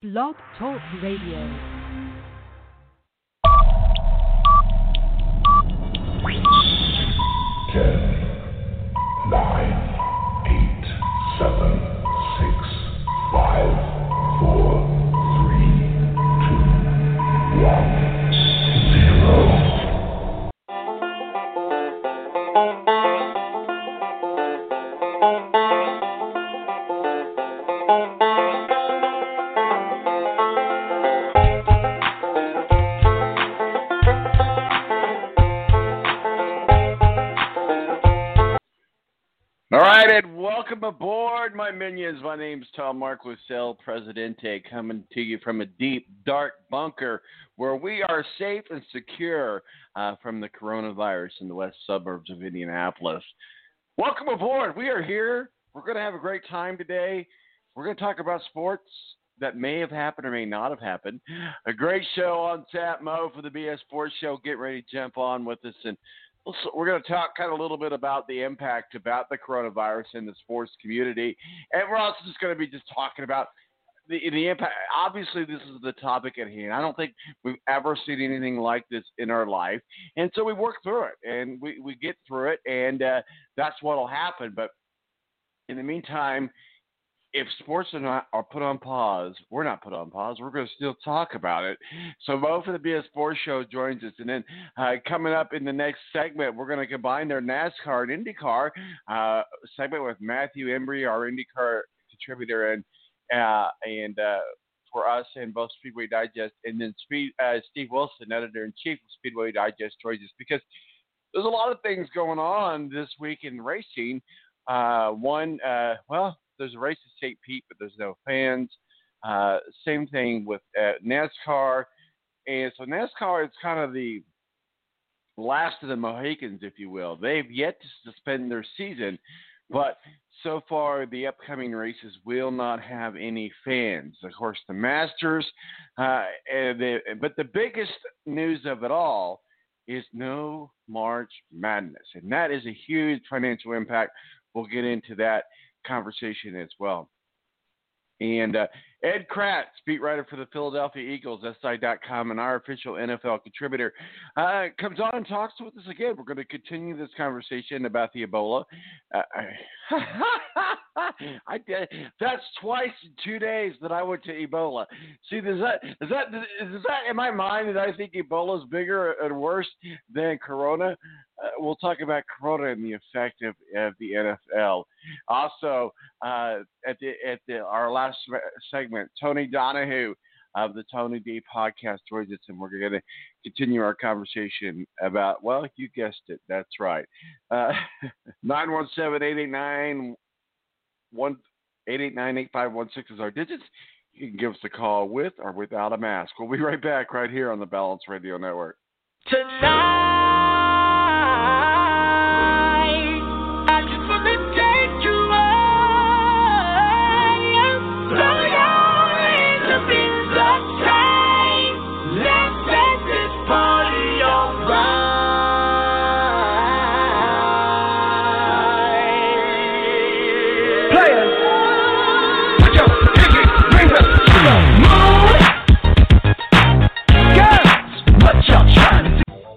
Blog Talk Radio. My name's Tom Mark Lussell, Presidente, coming to you from a deep, dark bunker where we are safe and secure from the coronavirus in the west suburbs of Indianapolis. Welcome aboard. We are here. We're going to have a great time today. We're going to talk about sports that may have happened or may not have happened. A great show on tap. Mo for the BS Sports Show. Get ready to jump on with us, and we're going to talk kind of a little bit about the impact about the coronavirus in the sports community. And we're also just going to be just talking about the impact. Obviously, this is the topic at hand. I don't think we've ever seen anything like this in our life. And so we work through it, and we get through it, and that's what will happen. But in the meantime, if sports are put on pause, we're not put on pause. We're going to still talk about it. So Mo for the BS Sports Show joins us. And then coming up in the next segment, we're going to combine their NASCAR and IndyCar segment with Matthew Embry, our IndyCar contributor, and for us and both Speedway Digest. And then Steve Wilson, editor-in-chief of Speedway Digest, joins us because there's a lot of things going on this week in racing. There's a race at St. Pete, but there's no fans. Same thing with NASCAR. And so NASCAR is kind of the last of the Mohicans, if you will. They've yet to suspend their season, but so far the upcoming races will not have any fans. Of course, the Masters. But the biggest news of it all is no March Madness, and that is a huge financial impact. We'll get into that conversation as well. And Ed Kracz, beat writer for the Philadelphia Eagles, SI.com, and our official NFL contributor, comes on and talks with us again. We're going to continue this conversation about the Ebola. That's twice in 2 days that I went to Ebola. See, is that in my mind that I think Ebola is bigger and worse than Corona? We'll talk about Corona and the effect of the NFL. Also, at our last segment, Tony Donahue of the Tony D Podcast joins us, and we're going to continue our conversation about, well, you guessed it, that's right. 917-889-8516 is our digits. You can give us a call with or without a mask. We'll be right back right here on the Balance Radio Network. Tonight.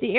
The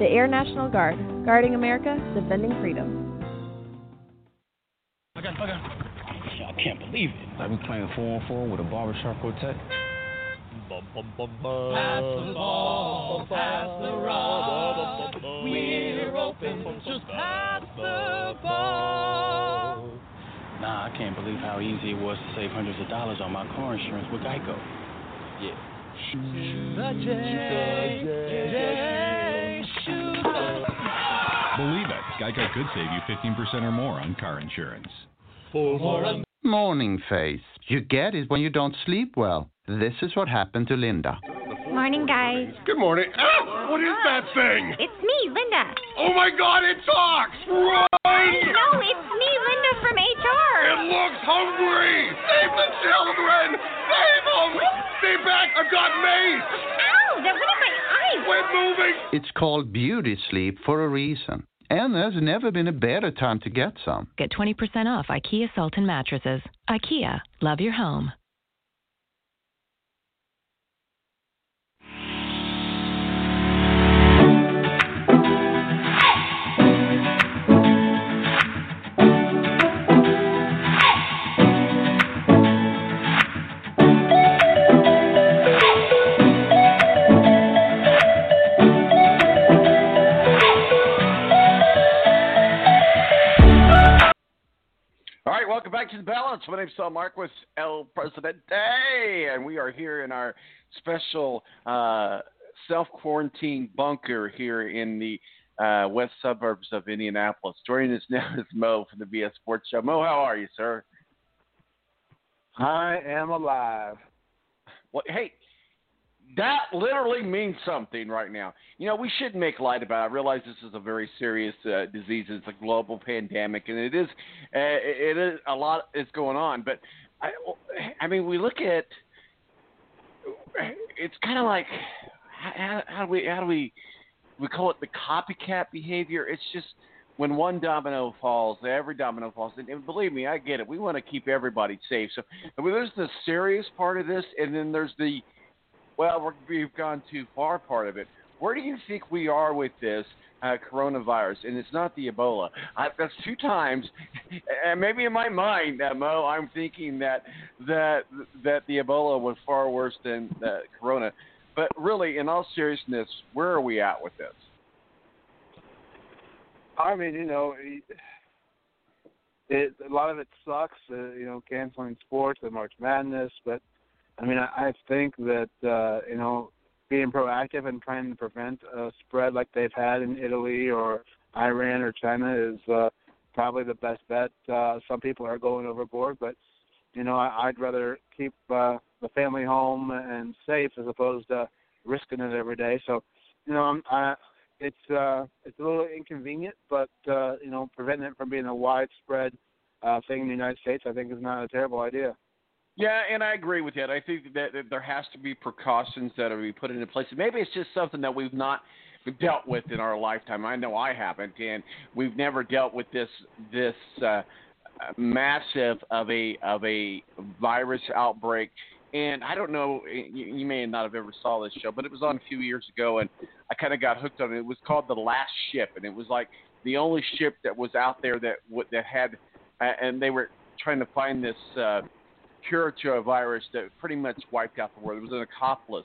The Air National Guard, guarding America, defending freedom. I can't believe it. I've been playing 4-on-4 with a barbershop quartet. Pass the ball, pass the rock. We're open, just pass the ball. Nah, I can't believe how easy it was to save hundreds of dollars on my car insurance with Geico. Yeah. Believe it, Geico could save you 15% or more on car insurance. For morning face. You get it when you don't sleep well. This is what happened to Linda. Morning, guys. Good morning. Ah, what is that thing? It's me, Linda. Oh, my God, it talks. Run! No, it's me, Linda, from HR. It looks hungry. Save the children. Save them. Stay back. I've got mace. Ow, that went in my eye. We're moving. It's called beauty sleep for a reason. And there's never been a better time to get some. Get 20% off IKEA Sultan mattresses. IKEA, love your home. Welcome back to The Balance. My name is Tom Mark Lussell, El Presidente, and we are here in our special self-quarantine bunker here in the west suburbs of Indianapolis. Joining us now is Mo from the BS Sports Show. Mo, how are you, sir? I am alive. Well, hey, that literally means something right now. You know, we shouldn't make light about it. I realize this is a very serious disease. It's a global pandemic, and it is a lot is going on. But, I mean, we look at – it's kind of like how do we call it the copycat behavior. It's just when one domino falls, every domino falls. And believe me, I get it. We want to keep everybody safe. So I mean, there's the serious part of this, and then there's the – well, we've gone too far part of it. Where do you think we are with this coronavirus? And it's not the Ebola. That's two times. And maybe in my mind, Mo, I'm thinking that the Ebola was far worse than Corona. But really, in all seriousness, where are we at with this? I mean, you know, a lot of it sucks, you know, canceling sports and March Madness, but I mean, I think that, you know, being proactive and trying to prevent a spread like they've had in Italy or Iran or China is probably the best bet. Some people are going overboard, but, you know, I'd rather keep the family home and safe as opposed to risking it every day. So, you know, it's a little inconvenient, but, you know, preventing it from being a widespread thing in the United States I think is not a terrible idea. Yeah, and I agree with that. I think that there has to be precautions that are be put into place. Maybe it's just something that we've not dealt with in our lifetime. I know I haven't, and we've never dealt with this massive of a virus outbreak. And I don't know, you may not have ever saw this show, but it was on a few years ago, and I kind of got hooked on it. It was called The Last Ship, and it was like the only ship that was out there that had, and they were trying to find this cure to a virus that pretty much wiped out the world. It was an accomplice.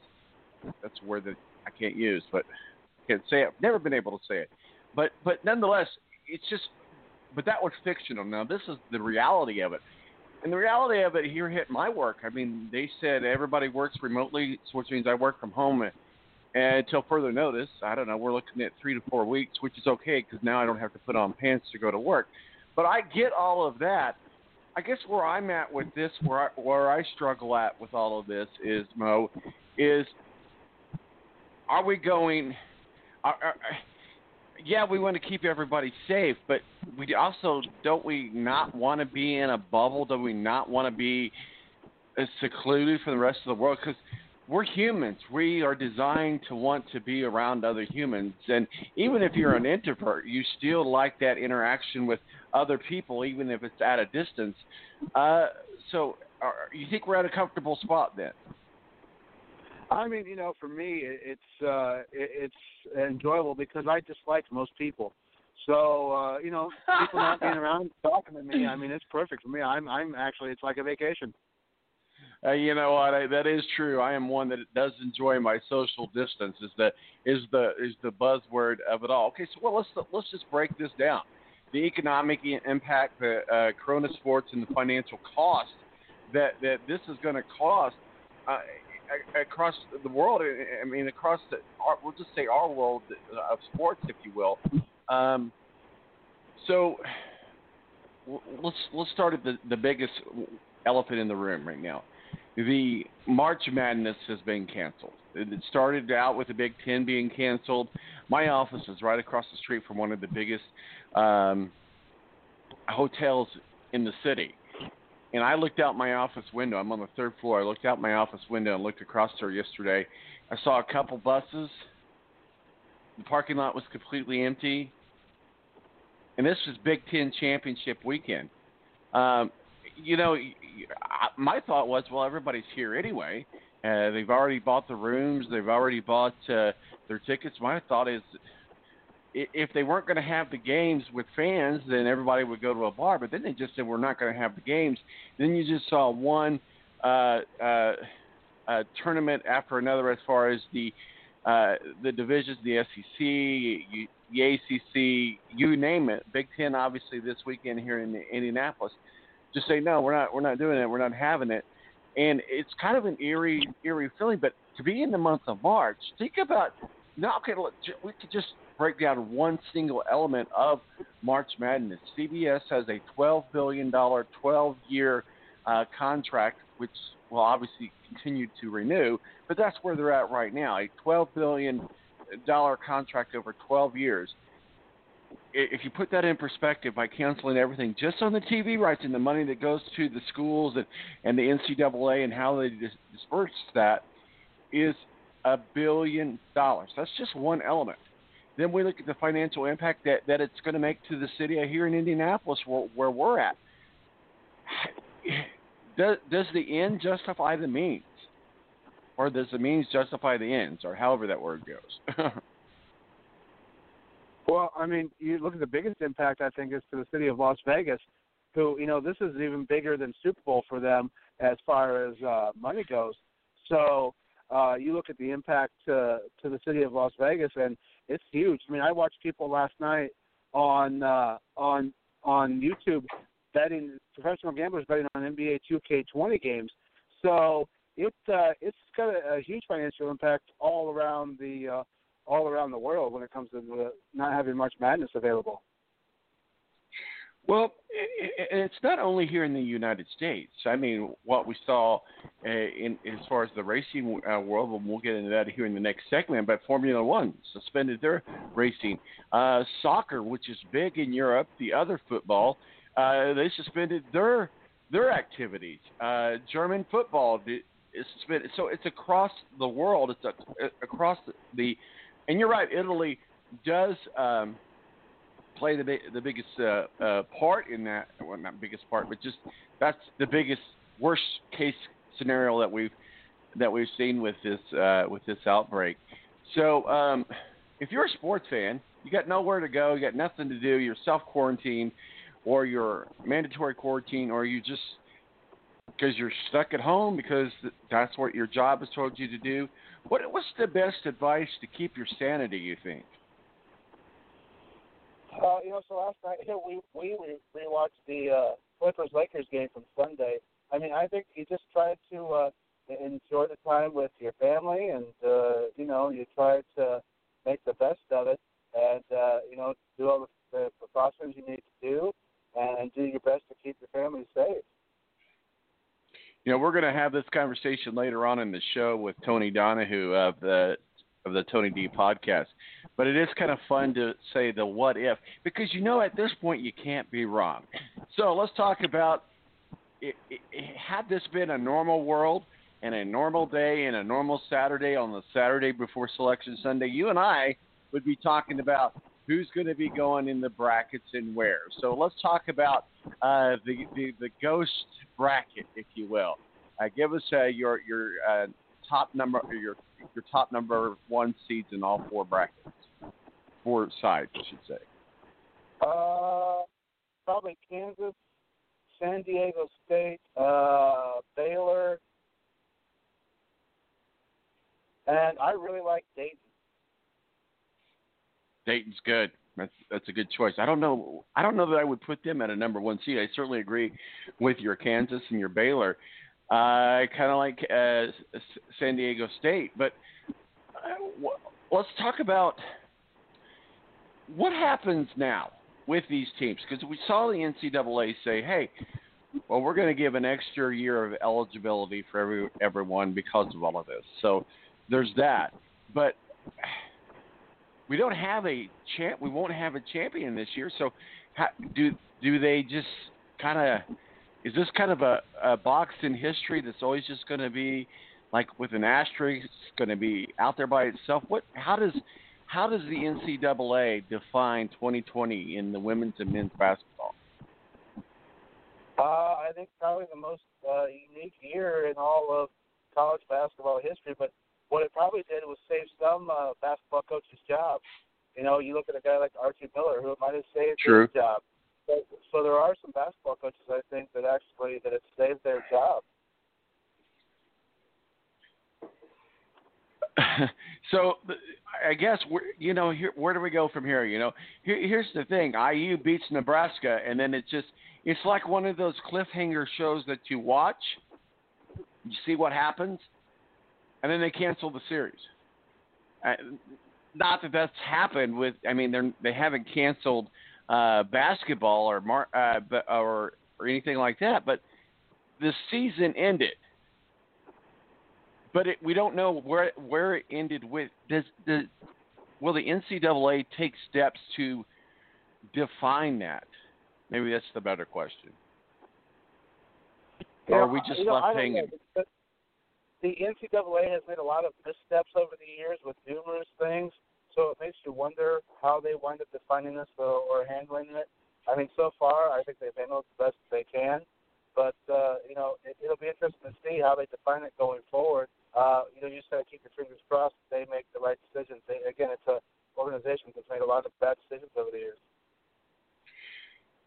That's a word that I can't use, but I can't say it. I've never been able to say it. But nonetheless, it's just – but that was fictional. Now, this is the reality of it. And the reality of it here hit my work. I mean, they said everybody works remotely, which means I work from home and until further notice. I don't know. We're looking at 3 to 4 weeks, which is okay because now I don't have to put on pants to go to work. But I get all of that. I guess where I'm at with this, where I struggle at with all of this is, Mo, is are we going yeah, we want to keep everybody safe, but we also don't we not want to be in a bubble? Do we not want to be secluded from the rest of the world? Because we're humans. We are designed to want to be around other humans. And even if you're an introvert, you still like that interaction with other people, even if it's at a distance. So you think we're at a comfortable spot then? I mean, you know, for me, it's enjoyable because I dislike most people. So, you know, people not being around talking to me, I mean, it's perfect for me. I'm actually, it's like a vacation. You know what? That is true. I am one that does enjoy my social distance. Is the buzzword of it all. Okay, so well, let's just break this down. The economic impact, the Corona Sports, and the financial cost that this is going to cost across the world. I mean, across we'll just say our world of sports, if you will. So let's start at the biggest elephant in the room right now. The March Madness has been canceled. It started out with the Big Ten being canceled. My office is right across the street from one of the biggest hotels in the city. And I looked out my office window. I'm on the third floor. I looked out my office window and looked across there yesterday. I saw a couple buses. The parking lot was completely empty. And this is Big Ten championship weekend. You know, my thought was, well, everybody's here anyway. They've already bought the rooms. They've already bought their tickets. My thought is if they weren't going to have the games with fans, then everybody would go to a bar. But then they just said, we're not going to have the games. Then you just saw one tournament after another as far as the divisions, the SEC, the ACC, you name it. Big Ten, obviously, this weekend here in Indianapolis. Just say, no, we're not doing it. We're not having it. And it's kind of an eerie feeling. But to be in the month of March, think about, no, okay, look, we could just break down one single element of March Madness. CBS has a $12 billion, 12-year contract, which will obviously continue to renew. But that's where they're at right now, a $12 billion contract over 12 years. If you put that in perspective by canceling everything just on the TV rights and the money that goes to the schools and the NCAA and how they disperse that is $1 billion. That's just one element. Then we look at the financial impact that it's going to make to the city here in Indianapolis where we're at. Does the end justify the means? Or does the means justify the ends? Or however that word goes. Well, I mean, you look at the biggest impact, I think, is to the city of Las Vegas, who, you know, this is even bigger than Super Bowl for them as far as money goes. So you look at the impact to the city of Las Vegas, and it's huge. I mean, I watched people last night on YouTube betting, professional gamblers betting on NBA 2K20 games. So it's got a huge financial impact all around the world when it comes to not having March Madness available. Well, it's not only here in the United States. I mean, what we saw as far as the racing world, and we'll get into that here in the next segment, but Formula One suspended their racing. Soccer, which is big in Europe, the other football, they suspended their activities. German football is suspended. So it's across the world. It's across the – and you're right, Italy does play the biggest part in that. Well, not biggest part, but just that's the biggest worst case scenario that we've seen with this outbreak. So if you're a sports fan, you got nowhere to go, you got nothing to do, you're self-quarantined or you're mandatory quarantine, or you just because you're stuck at home because that's what your job has told you to do. What's the best advice to keep your sanity, you think? You know, so last night we rewatched the Clippers-Lakers game from Sunday. I mean, I think you just try to enjoy the time with your family and, you know, you try to make the best of it and, you know, do all the precautions you need to do and do your best to keep your family safe. You know, we're going to have this conversation later on in the show with Tony Donahue of the Tony D Podcast. But it is kind of fun to say the what if, because, you know, at this point you can't be wrong. So let's talk about had this been a normal world and a normal day and a normal Saturday on the Saturday before Selection Sunday, you and I would be talking about who's going to be going in the brackets and where. So let's talk about the ghost bracket, if you will. Give us your top number, your top number one seeds in all four brackets, four sides, I should say. Probably Kansas, San Diego State, Baylor, And I really like Dayton. Dayton's good. That's a good choice. I don't know that I would put them at a number one seed. I certainly agree with your Kansas and your Baylor. I kind of like San Diego State, but let's talk about what happens now with these teams, because we saw the NCAA say, hey, well, we're going to give an extra year of eligibility for everyone because of all of this. So there's that. But we don't have a champ. We won't have a champion this year. So how, do they just kind of – is this kind of a box in history that's always just going to be, like with an asterisk, going to be out there by itself? How does the NCAA define 2020 in the women's and men's basketball? I think probably the most unique year in all of college basketball history, but what it probably did was save some basketball coaches' jobs. You know, you look at a guy like Archie Miller, who might have saved his job. So there are some basketball coaches, I think, that have saved their job. So, I guess, where do we go from here? You know, here's the thing. IU beats Nebraska, and then it's like one of those cliffhanger shows that you watch, you see what happens, and then they cancel the series. Not that that's happened with – I mean, they haven't canceled basketball or anything like that, but the season ended. But we don't know where it ended with. Will the NCAA take steps to define that? Maybe that's the better question. Or are we just left hanging? The NCAA has made a lot of missteps over the years with numerous things, so it makes you wonder how they wind up defining this or handling it. I mean, so far, I think they've handled it the best they can. But, it'll be interesting to see how they define it going forward. You just got to keep your fingers crossed that they make the right decisions. It's an organization that's made a lot of bad decisions over the years.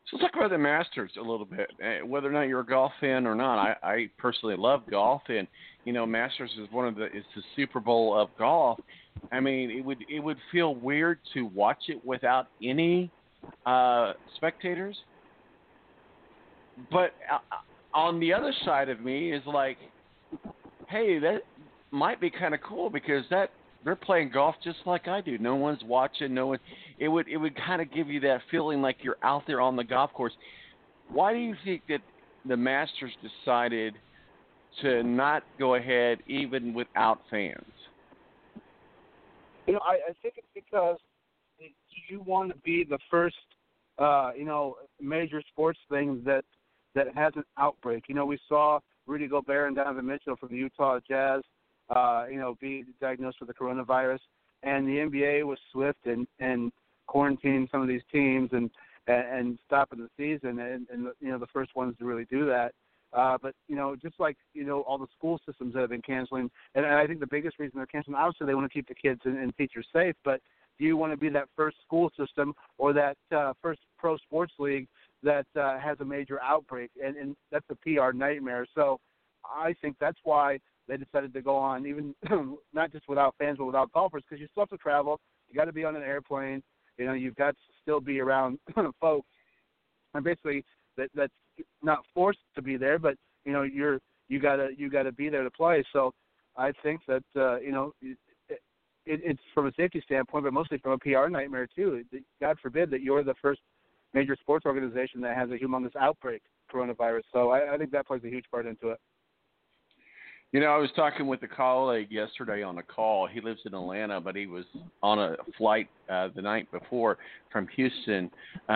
So let's talk about the Masters a little bit, whether or not you're a golf fan or not. I personally love golf, and, Masters is it's the Super Bowl of golf. I mean, it would feel weird to watch it without any spectators. But on the other side of me is like, hey, that might be kind of cool because they're playing golf just like I do. No one's watching. No one. It would kind of give you that feeling like you're out there on the golf course. Why do you think that the Masters decided to not go ahead even without fans? I think it's because you want to be the first, major sports thing that has an outbreak. We saw Rudy Gobert and Donovan Mitchell from the Utah Jazz, be diagnosed with the coronavirus, and the NBA was swift and quarantining some of these teams and stopping the season, and the first ones to really do that. But just like, all the school systems that have been canceling, and I think the biggest reason they're canceling, obviously they want to keep the kids and teachers safe, but do you want to be that first school system or that first pro sports league that has a major outbreak? And that's a PR nightmare. So I think that's why they decided to go on, even not just without fans, but without golfers, because you still have to travel. You got to be on an airplane. You've got to still be around folks. And basically, that's not forced to be there, but you got to be there to play. So I think that It's from a safety standpoint, but mostly from a PR nightmare, too. God forbid that you're the first major sports organization that has a humongous outbreak of coronavirus. So I think that plays a huge part into it. I was talking with a colleague yesterday on a call. He lives in Atlanta, but he was on a flight the night before from Houston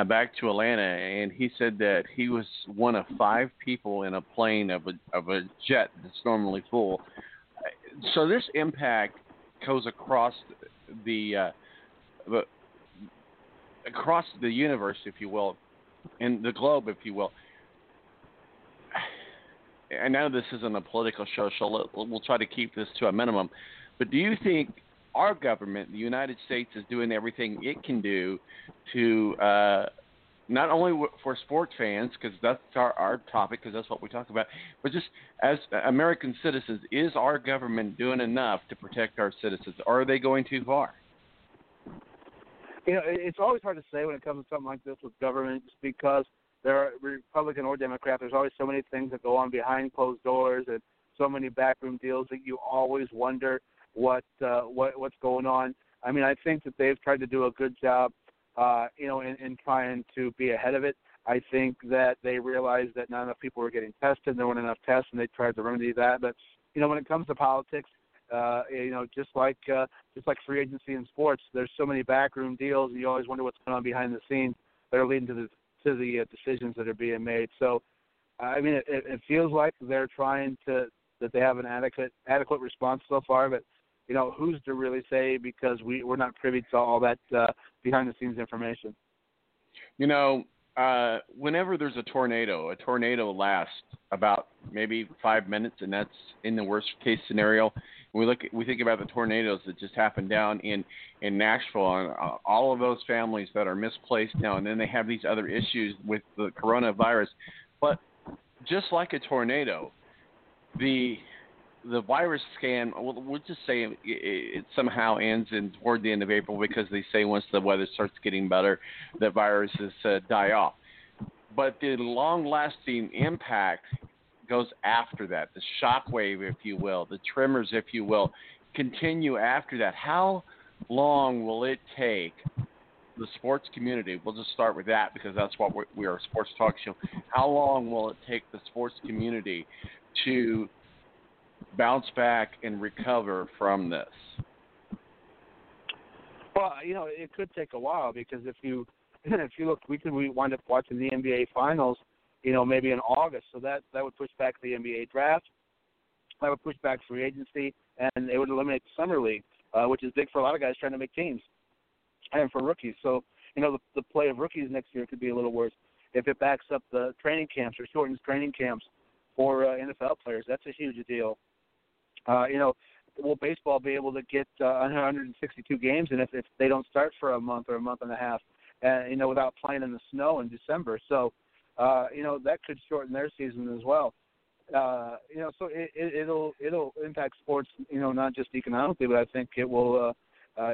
back to Atlanta, and he said that he was one of five people in a plane of a jet that's normally full. So this impact goes across the universe, if you will, and the globe, if you will. I know this isn't a political show, so we'll try to keep this to a minimum. But do you think our government, the United States, is doing everything it can do to not only for sports fans, because that's our topic, because that's what we talk about, but just as American citizens, is our government doing enough to protect our citizens? Or are they going too far? You know, it's always hard to say when it comes to something like this with government, because there are Republican or Democrat, there's always so many things that go on behind closed doors and so many backroom deals that you always wonder what's going on. I mean, I think that they've tried to do a good job, in trying to be ahead of it. I think that they realized that not enough people were getting tested. There weren't enough tests, and they tried to remedy that. But, you know, when it comes to politics, just like free agency in sports, there's so many backroom deals, and you always wonder what's going on behind the scenes that are leading to the decisions that are being made. So, I mean, it feels like they're trying to that they have an adequate response so far, but you know, who's to really say, because we're not privy to all that behind-the-scenes information. You know, whenever there's a tornado lasts about maybe 5 minutes, and that's in the worst-case scenario. We think about the tornadoes that just happened down in Nashville, and all of those families that are misplaced now, and then they have these other issues with the coronavirus. But just like a tornado, the virus scan, we'll just say it somehow ends in toward the end of April, because they say once the weather starts getting better, the viruses die off. But the long-lasting impact goes after that. The shockwave, if you will, the tremors, if you will, continue after that. How long will it take the sports community? We'll just start with that, because that's what we are, a sports talk show. How long will it take the sports community to bounce back and recover from this? Well, you know, it could take a while, because if you look, we wind up watching the NBA Finals, you know, maybe in August. So that would push back the NBA draft. That would push back free agency, and it would eliminate the summer league, which is big for a lot of guys trying to make teams, and for rookies. So you know, the play of rookies next year could be a little worse if it backs up the training camps or shortens training camps for NFL players. That's a huge deal. Will baseball be able to get 162 games? And if they don't start for a month or a month and a half, without playing in the snow in December. So, that could shorten their season as well. So it'll impact sports, not just economically, but I think it will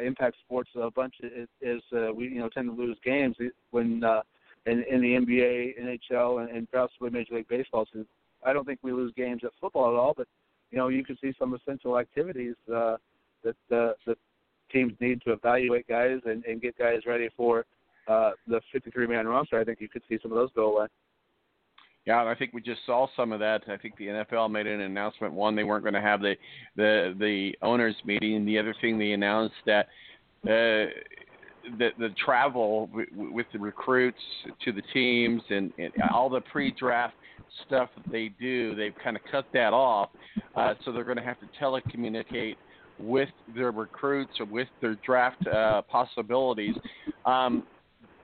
impact sports a bunch, as we tend to lose games when in the NBA, NHL, and possibly Major League Baseball. So I don't think we lose games at football at all, but you can see some essential activities that teams need to evaluate guys and get guys ready for the 53-man roster. I think you could see some of those go away. Yeah, I think we just saw some of that. I think the NFL made an announcement. One, they weren't going to have the owners meeting. The other thing, they announced that the travel with the recruits to the teams and all the pre-draft stuff that they do, they've kind of cut that off. So they're going to have to telecommunicate with their recruits or with their draft possibilities.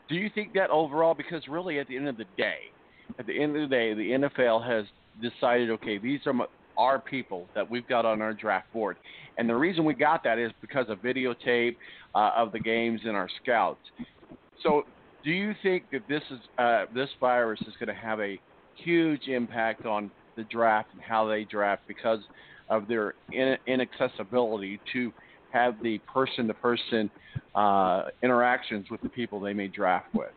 Do you think that overall, because really at the end of the day, the NFL has decided, okay, these are our people that we've got on our draft board. And the reason we got that is because of videotape of the games and our scouts. So do you think that this virus is going to have a huge impact on the draft and how they draft, because of their inaccessibility to have the person-to-person interactions with the people they may draft with?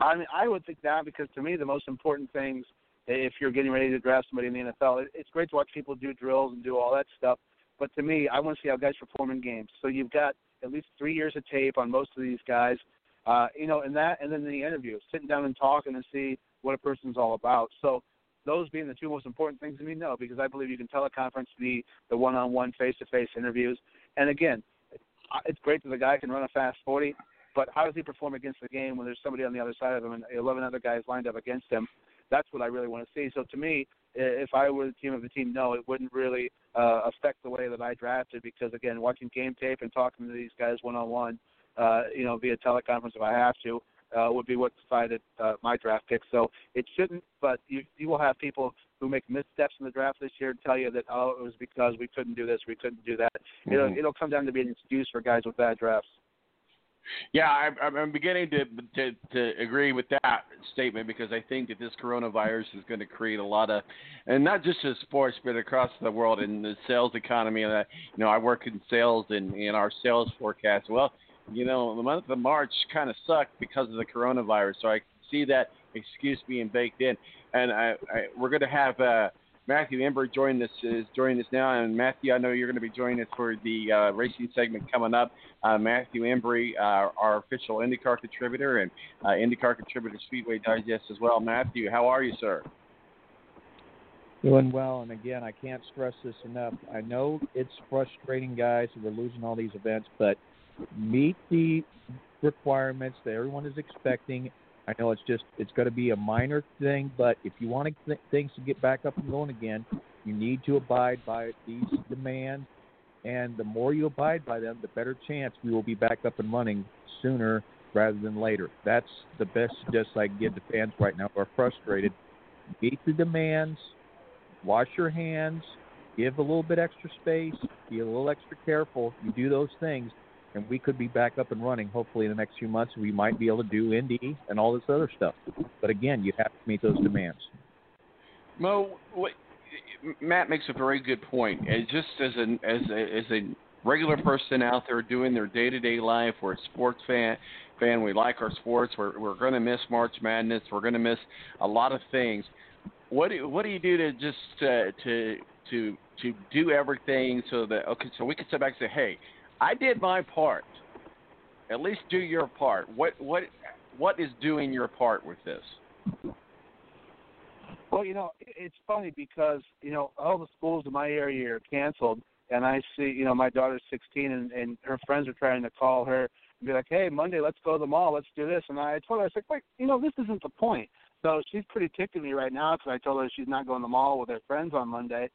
I mean, I would think that, because to me the most important things, if you're getting ready to draft somebody in the NFL, it's great to watch people do drills and do all that stuff, but to me, I want to see how guys perform in games. So you've got at least 3 years of tape on most of these guys, and then the interview, sitting down and talking to see what a person's all about. So those being the two most important things to me, no, because I believe you can teleconference the one-on-one face-to-face interviews. And again, it's great that the guy can run a fast 40, but how does he perform against the game when there's somebody on the other side of him and 11 other guys lined up against him? That's what I really want to see. So to me, if I were the team of the team, no, it wouldn't really affect the way that I drafted, because, again, watching game tape and talking to these guys one-on-one, via teleconference if I have to, would be what decided my draft pick. So it shouldn't, but you will have people who make missteps in the draft this year tell you that, oh, it was because we couldn't do this, we couldn't do that. Mm-hmm. It'll come down to be an excuse for guys with bad drafts. Yeah, I'm beginning to agree with that statement, because I think that this coronavirus is going to create a lot of, and not just in sports, but across the world in the sales economy. And I work in sales and in our sales forecast. Well, the month of March kind of sucked because of the coronavirus. So I see that excuse being baked in, and we're going to have Matthew Embry joining us now. And Matthew, I know you're going to be joining us for the racing segment coming up. Matthew Embry, our official IndyCar contributor and IndyCar contributor to Speedway Digest as well. Matthew, how are you, sir? Doing well, and again, I can't stress this enough. I know it's frustrating, guys, that we're losing all these events, but meet the requirements that everyone is expecting. I know it's going to be a minor thing, but if you want things to get back up and going again, you need to abide by these demands. And the more you abide by them, the better chance we will be back up and running sooner rather than later. That's the best suggestion I can give to fans right now who are frustrated. Meet the demands, wash your hands, give a little bit extra space, be a little extra careful. You do those things, and we could be back up and running hopefully in the next few months. We might be able to do Indy and all this other stuff. But again, you have to meet those demands. Mo, Matt makes a very good point. And just as a regular person out there doing their day-to-day life, we're a sports fan. We like our sports. We're going to miss March Madness. We're going to miss a lot of things. What do you do to just to do everything so we can sit back and say, hey, I did my part. At least do your part. What is doing your part with this? Well, it's funny because, all the schools in my area are canceled, and I see, my daughter's 16, and her friends are trying to call her and be like, hey, Monday, let's go to the mall, let's do this. And I told her, I was like, wait, this isn't the point. So she's pretty ticked at me right now because I told her she's not going to the mall with her friends on Monday.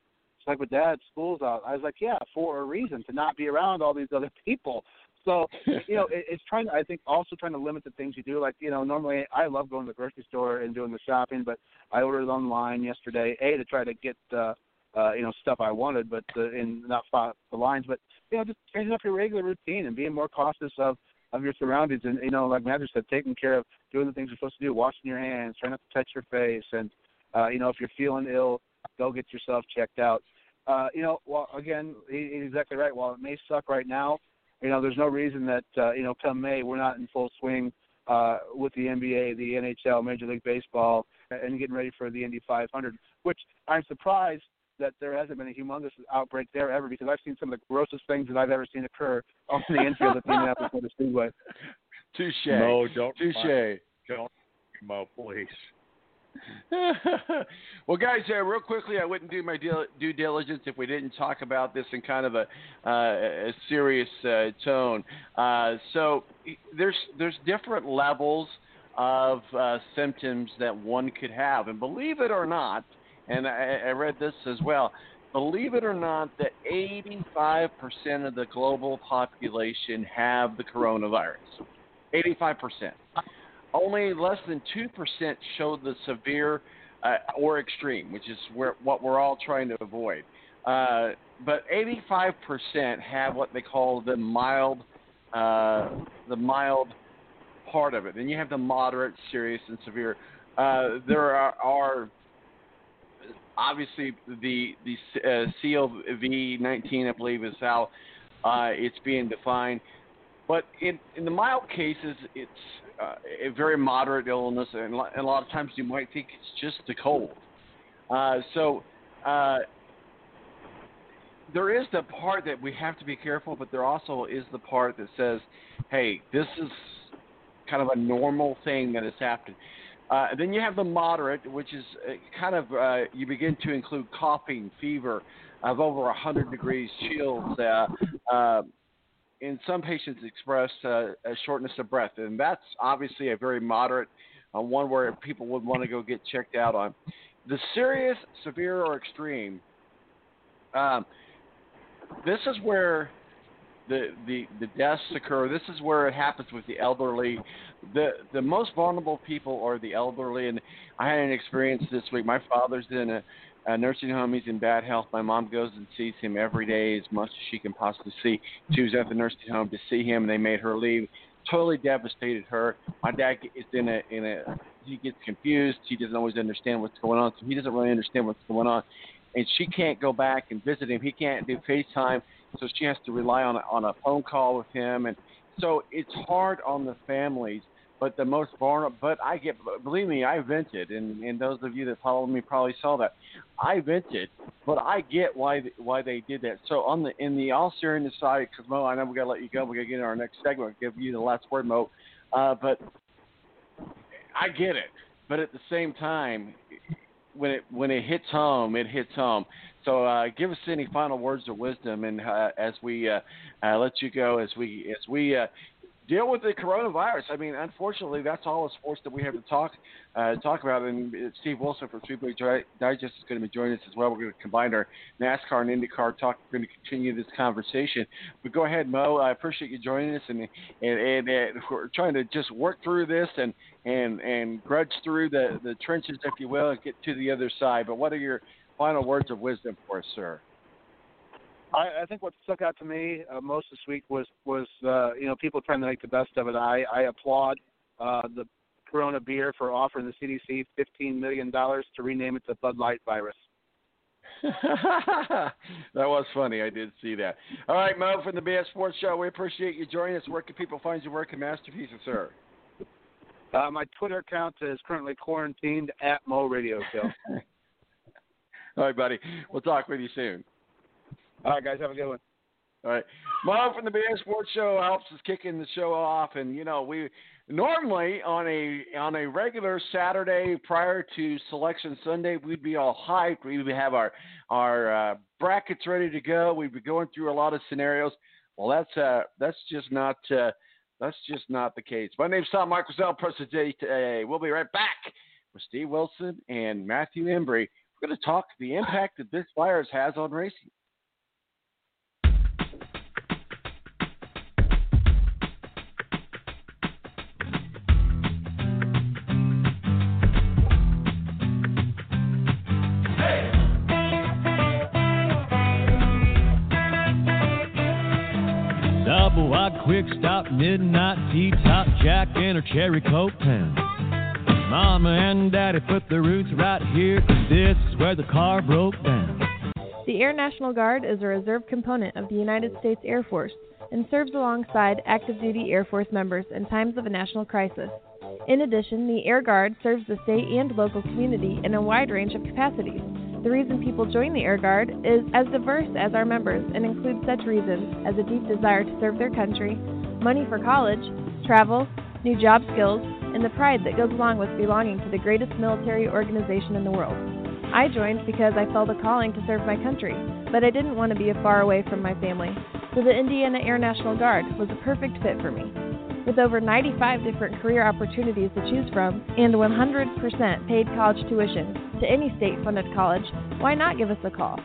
Like with Dad, school's out. I was like, yeah, for a reason, to not be around all these other people. So, it's trying to limit the things you do. Like, normally I love going to the grocery store and doing the shopping, but I ordered online yesterday, to try to get, stuff I wanted, but and not follow the lines. But, just changing up your regular routine and being more cautious of your surroundings. And, like Matthew said, taking care of doing the things you're supposed to do, washing your hands, trying not to touch your face. And, if you're feeling ill, go get yourself checked out. Well, again, he's exactly right. While it may suck right now, there's no reason that, come May, we're not in full swing with the NBA, the NHL, Major League Baseball, and getting ready for the Indy 500, which I'm surprised that there hasn't been a humongous outbreak there ever, because I've seen some of the grossest things that I've ever seen occur off the infield at the Indianapolis Motor Speedway. Touche. No, don't. Touche. Don't, Mo, please. Well, guys, real quickly, I wouldn't do my due diligence if we didn't talk about this in kind of a serious tone. So there's different levels of symptoms that one could have, and believe it or not, and I read this as well. Believe it or not, that 85% of the global population have the coronavirus. 85%. Only less than 2% show the severe or extreme, which is what we're all trying to avoid. But 85% have what they call the mild part of it. Then you have the moderate, serious, and severe. There are obviously the COVID-19, I believe, is how it's being defined. But in the mild cases, it's a very moderate illness, and a lot of times you might think it's just the cold. So there is the part that we have to be careful, but there also is the part that says, hey, this is kind of a normal thing that has happened. Then you have the moderate, which is you begin to include coughing, fever of over 100 degrees, chills, in some patients express a shortness of breath, and that's obviously a very moderate one where people would want to go get checked out on. The serious, severe, or extreme, this is where the deaths occur. This is where it happens with the elderly. The most vulnerable people are the elderly, and I had an experience this week. My father's in a nursing home. He's in bad health. My mom goes and sees him every day as much as she can possibly see. She was at the nursing home to see him, and they made her leave totally devastated her. My dad is in a he gets confused. He doesn't always understand what's going on, so he doesn't really understand what's going on. And she can't go back and visit him. He can't do FaceTime, so she has to rely on a phone call with him. And so it's hard on the families. But the most vulnerable, but I get, believe me, I vented, and those of you that follow me probably saw that. I vented, but I get why they did that. So in the all seriousness side, because Mo, I know we got to let you go. We got to get into our next segment. Give you the last word, Mo. But I get it. But at the same time, when it hits home, it hits home. So give us any final words of wisdom, and as we let you go, as we. Deal with the coronavirus. I mean, unfortunately, that's all the sports that we have to talk about. And Steve Wilson from Speedway Digest is going to be joining us as well. We're going to combine our NASCAR and IndyCar talk. We're going to continue this conversation. But go ahead, Mo. I appreciate you joining us, and we're trying to just work through this and grudge through the trenches, if you will, and get to the other side. But what are your final words of wisdom for us, sir? I think what stuck out to me most this week was you know, people trying to make the best of it. I applaud the Corona beer for offering the CDC $15 million to rename it the Bud Light virus. That was funny. I did see that. All right, Mo from the BS Sports Show, we appreciate you joining us. Where can people find your work and masterpieces, sir? My Twitter account is currently quarantined at Mo Radio Show. All right, buddy. We'll talk with you soon. All right, guys, have a good one. All right. Mo from the BS Sports Show helps us kicking the show off. And, you know, we normally on a regular Saturday prior to Selection Sunday, we'd be all hyped. We would have our brackets ready to go. We'd be going through a lot of scenarios. Well, that's just not the case. My name's Tom Mark Lussell, President today. We'll be right back with Steve Wilson and Matthew Embry. We're going to talk the impact that this virus has on racing. Quick stop, midnight tea-top, Jack and her cherry Coke Town. Mama and Daddy put the roots right here, 'cause this is where the car broke down. The Air National Guard is a reserve component of the United States Air Force and serves alongside active duty Air Force members in times of a national crisis. In addition, the Air Guard serves the state and local community in a wide range of capacities. The reason people join the Air Guard is as diverse as our members and includes such reasons as a deep desire to serve their country, money for college, travel, new job skills, and the pride that goes along with belonging to the greatest military organization in the world. I joined because I felt a calling to serve my country, but I didn't want to be far away from my family, so the Indiana Air National Guard was a perfect fit for me. With over 95 different career opportunities to choose from and 100% paid college tuition to any state-funded college, why not give us a call?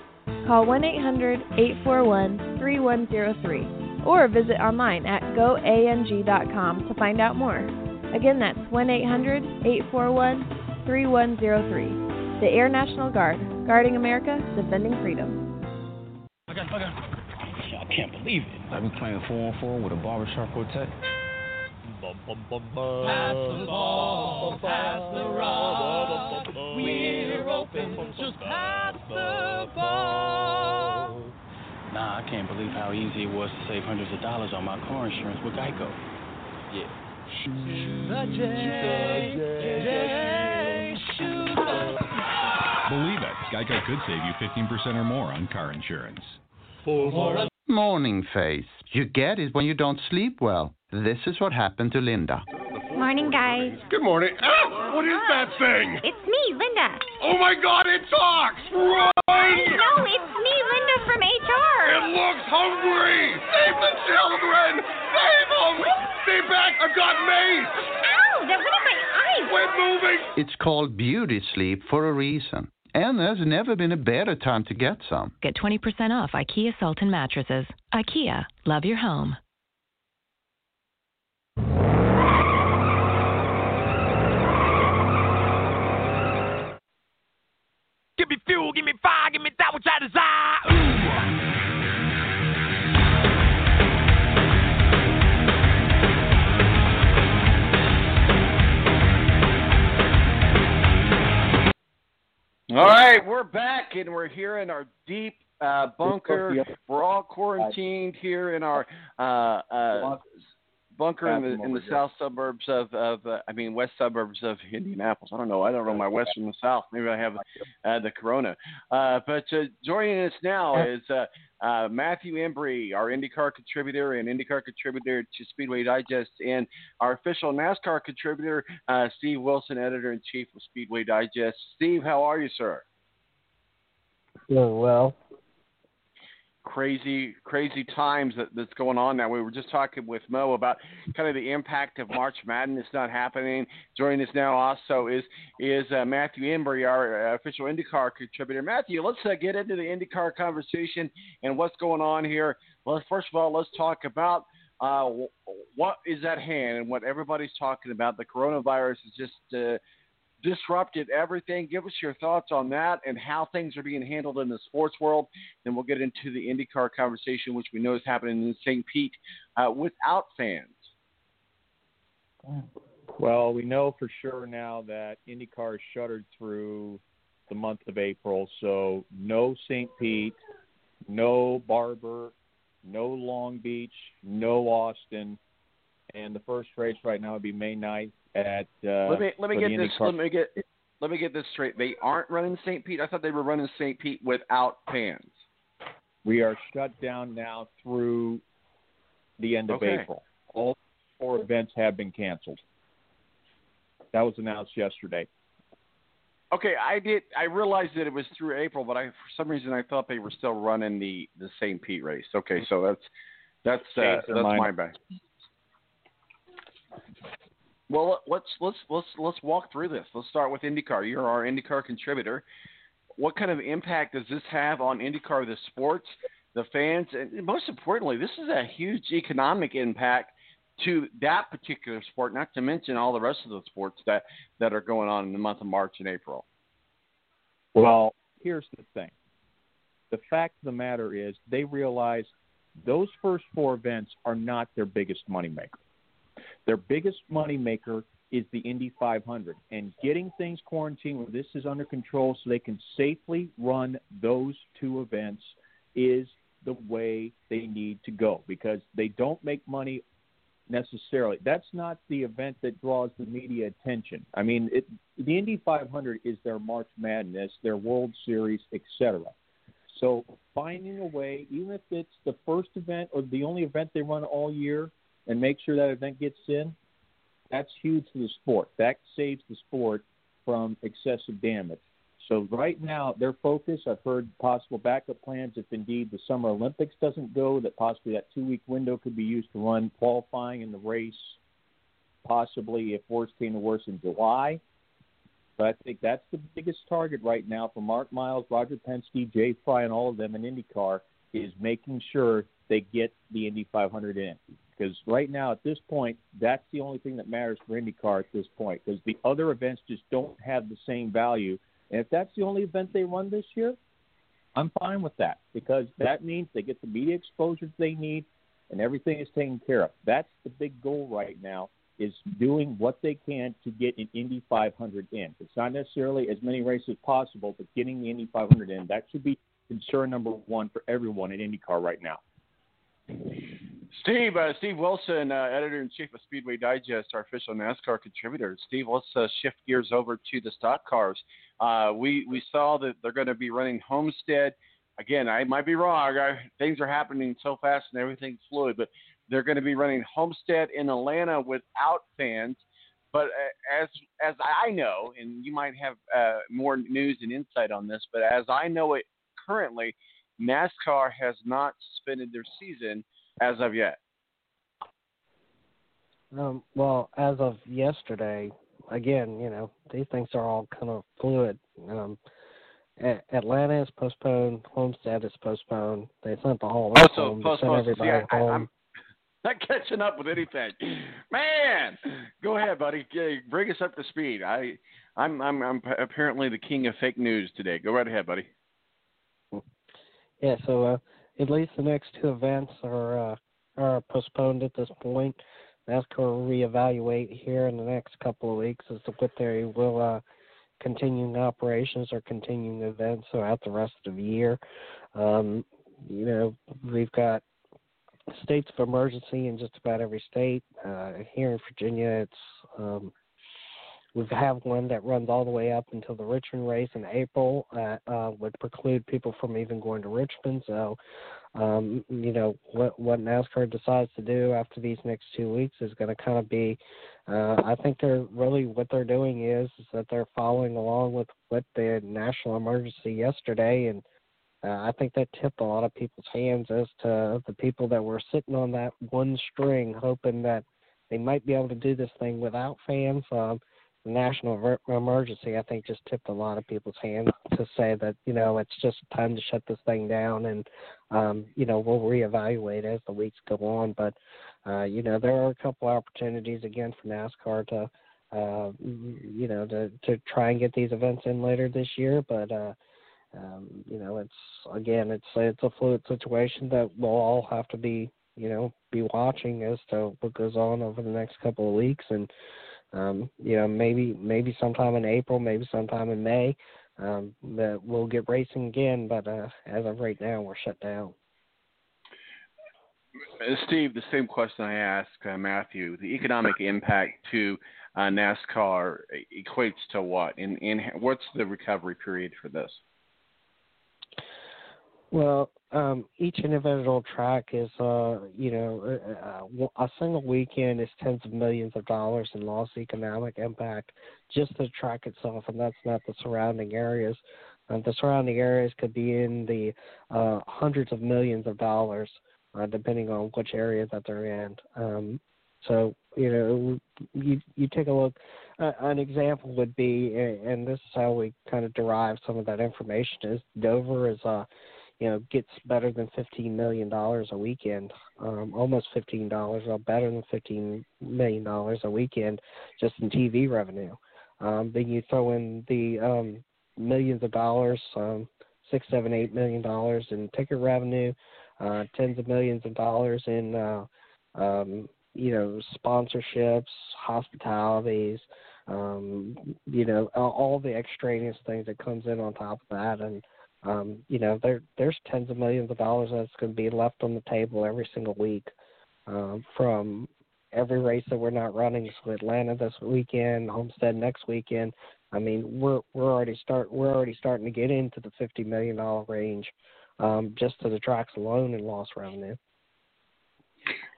Call 1-800-841-3103 or visit online at goang.com to find out more. Again, that's 1-800-841-3103. The Air National Guard, guarding America, defending freedom. I can't believe it. I've been playing 4-on-4 with a barbershop quartet. Pass the ball, pass the rock. We're open, just pass the ball. Nah, I can't believe how easy it was to save hundreds of dollars on my car insurance with Geico. Yeah. Believe it, Geico could save you 15% or more on car insurance. For morning face you get is when you don't sleep well. This is what happened to Linda. Morning, guys. Good morning. Ah, what is that thing? It's me, Linda. Oh, my God, it talks. Run! No, it's me, Linda, from HR. It looks hungry. Save the children. Save them. Stay back. I've got mace. Ow, that went in my eyes. We're moving. It's called beauty sleep for a reason. And there's never been a better time to get some. Get 20% off IKEA Sultan mattresses. IKEA, love your home. Give me fuel, give me fire, give me that which I desire. Ooh. right, we're back, and we're here in our deep bunker. We're all quarantined here in our bunker in the south suburbs of west suburbs of Indianapolis. I don't know my west from the south. Maybe I have the corona. But joining us now is Matthew Embry, our IndyCar contributor and IndyCar contributor to Speedway Digest, and our official NASCAR contributor, Steve Wilson, editor-in-chief of Speedway Digest. Steve, how are you, sir? Doing well. Crazy times that's going on now. We were just talking with Mo about kind of the impact of March Madness not happening. Joining us now also is Matthew Embry, our official IndyCar contributor. Matthew, let's get into the IndyCar conversation and what's going on here. Well, first of all, let's talk about what is at hand and what everybody's talking about. The coronavirus is just disrupted everything. Give us your thoughts on that and how things are being handled in the sports world. Then we'll get into the IndyCar conversation, which we know is happening in St. Pete without fans. Well, we know for sure now that IndyCar is shuttered through the month of April. So no St. Pete, no Barber, no Long Beach, no Austin. And the first race right now would be May 9th. Let me get this straight. They aren't running St. Pete. I thought they were running St. Pete without fans. We are shut down now through the end of April. All four events have been canceled. That was announced yesterday. Okay, I realized that it was through April, but for some reason I thought they were still running the St. Pete race. Okay, so that's my bad. Well, let's walk through this. Let's start with IndyCar. You're our IndyCar contributor. What kind of impact does this have on IndyCar, the sports, the fans, and most importantly, this is a huge economic impact to that particular sport, not to mention all the rest of the sports that are going on in the month of March and April. Well, here's the thing. The fact of the matter is they realize those first four events are not their biggest moneymaker. Their biggest moneymaker is the Indy 500, and getting things quarantined where this is under control so they can safely run those two events is the way they need to go, because they don't make money necessarily. That's not the event that draws the media attention. I mean, the Indy 500 is their March Madness, their World Series, etc. So finding a way, even if it's the first event or the only event they run all year, and make sure that event gets in, that's huge for the sport. That saves the sport from excessive damage. So right now, their focus, I've heard possible backup plans if indeed the Summer Olympics doesn't go, that possibly that two-week window could be used to run qualifying in the race, possibly if worse came to worse in July. But I think that's the biggest target right now for Mark Miles, Roger Penske, Jay Fry, and all of them in IndyCar, is making sure they get the Indy 500 in. Because right now, at this point, that's the only thing that matters for IndyCar at this point, because the other events just don't have the same value. And if that's the only event they run this year, I'm fine with that, because that means they get the media exposure they need and everything is taken care of. That's the big goal right now, is doing what they can to get an Indy 500 in. It's not necessarily as many races as possible, but getting the Indy 500 in, that should be concern number one for everyone in IndyCar right now. Steve Wilson, editor-in-chief of Speedway Digest, our official NASCAR contributor. Steve, let's shift gears over to the stock cars. We saw that they're going to be running Homestead. Again, I might be wrong. Things are happening so fast and everything's fluid, but they're going to be running Homestead in Atlanta without fans. But as I know, and you might have more news and insight on this, but as I know it currently, NASCAR has not suspended their season as of yet. Well, as of yesterday, again, you know, these things are all kind of fluid. Atlanta is postponed. Homestead is postponed. They sent the whole race home. I'm not catching up with anything. Man, go ahead, buddy. Bring us up to speed. I'm apparently the king of fake news today. Go right ahead, buddy. Yeah, so at least the next two events are postponed at this point. NASCAR will reevaluate here in the next couple of weeks as to what they will continuing operations or continuing events throughout the rest of the year. You know, we've got states of emergency in just about every state. Here in Virginia, it's we have one that runs all the way up until the Richmond race in April, would preclude people from even going to Richmond. So, you know, what NASCAR decides to do after these next 2 weeks is going to kind of be, I think they're really, what they're doing is that they're following along with the national emergency yesterday. And I think that tipped a lot of people's hands as to the people that were sitting on that one string, hoping that they might be able to do this thing without fans. The national emergency, I think, just tipped a lot of people's hands to say that, you know, it's just time to shut this thing down and, you know, we'll reevaluate as the weeks go on. But, you know, there are a couple opportunities, again, for NASCAR to, you know, to try and get these events in later this year. But, you know, it's, again, it's a fluid situation that we'll all have to be, you know, be watching as to what goes on over the next couple of weeks. And, you know, maybe sometime in April, maybe sometime in May, that we'll get racing again. But as of right now, we're shut down. Steve, the same question I asked Matthew, the economic impact to NASCAR equates to what? And what's the recovery period for this? Well, each individual track is, you know, a single weekend is tens of millions of dollars in lost economic impact, just the track itself, and that's not the surrounding areas. The surrounding areas could be in the hundreds of millions of dollars, depending on which area that they're in. So, you know, you take a look. An example would be, and this is how we kind of derive some of that information, is Dover is a you know, gets better than $15 million a weekend, almost $15, well, better than $15 million a weekend just in TV revenue. Then you throw in the millions of dollars, $6, $7, $8 million in ticket revenue, tens of millions of dollars in, you know, sponsorships, hospitalities, you know, all the extraneous things that comes in on top of that. And, you know, there's tens of millions of dollars that's going to be left on the table every single week from every race that we're not running. So Atlanta this weekend, Homestead next weekend. I mean, we're already starting to get into the $50 million range just to the tracks alone in lost revenue.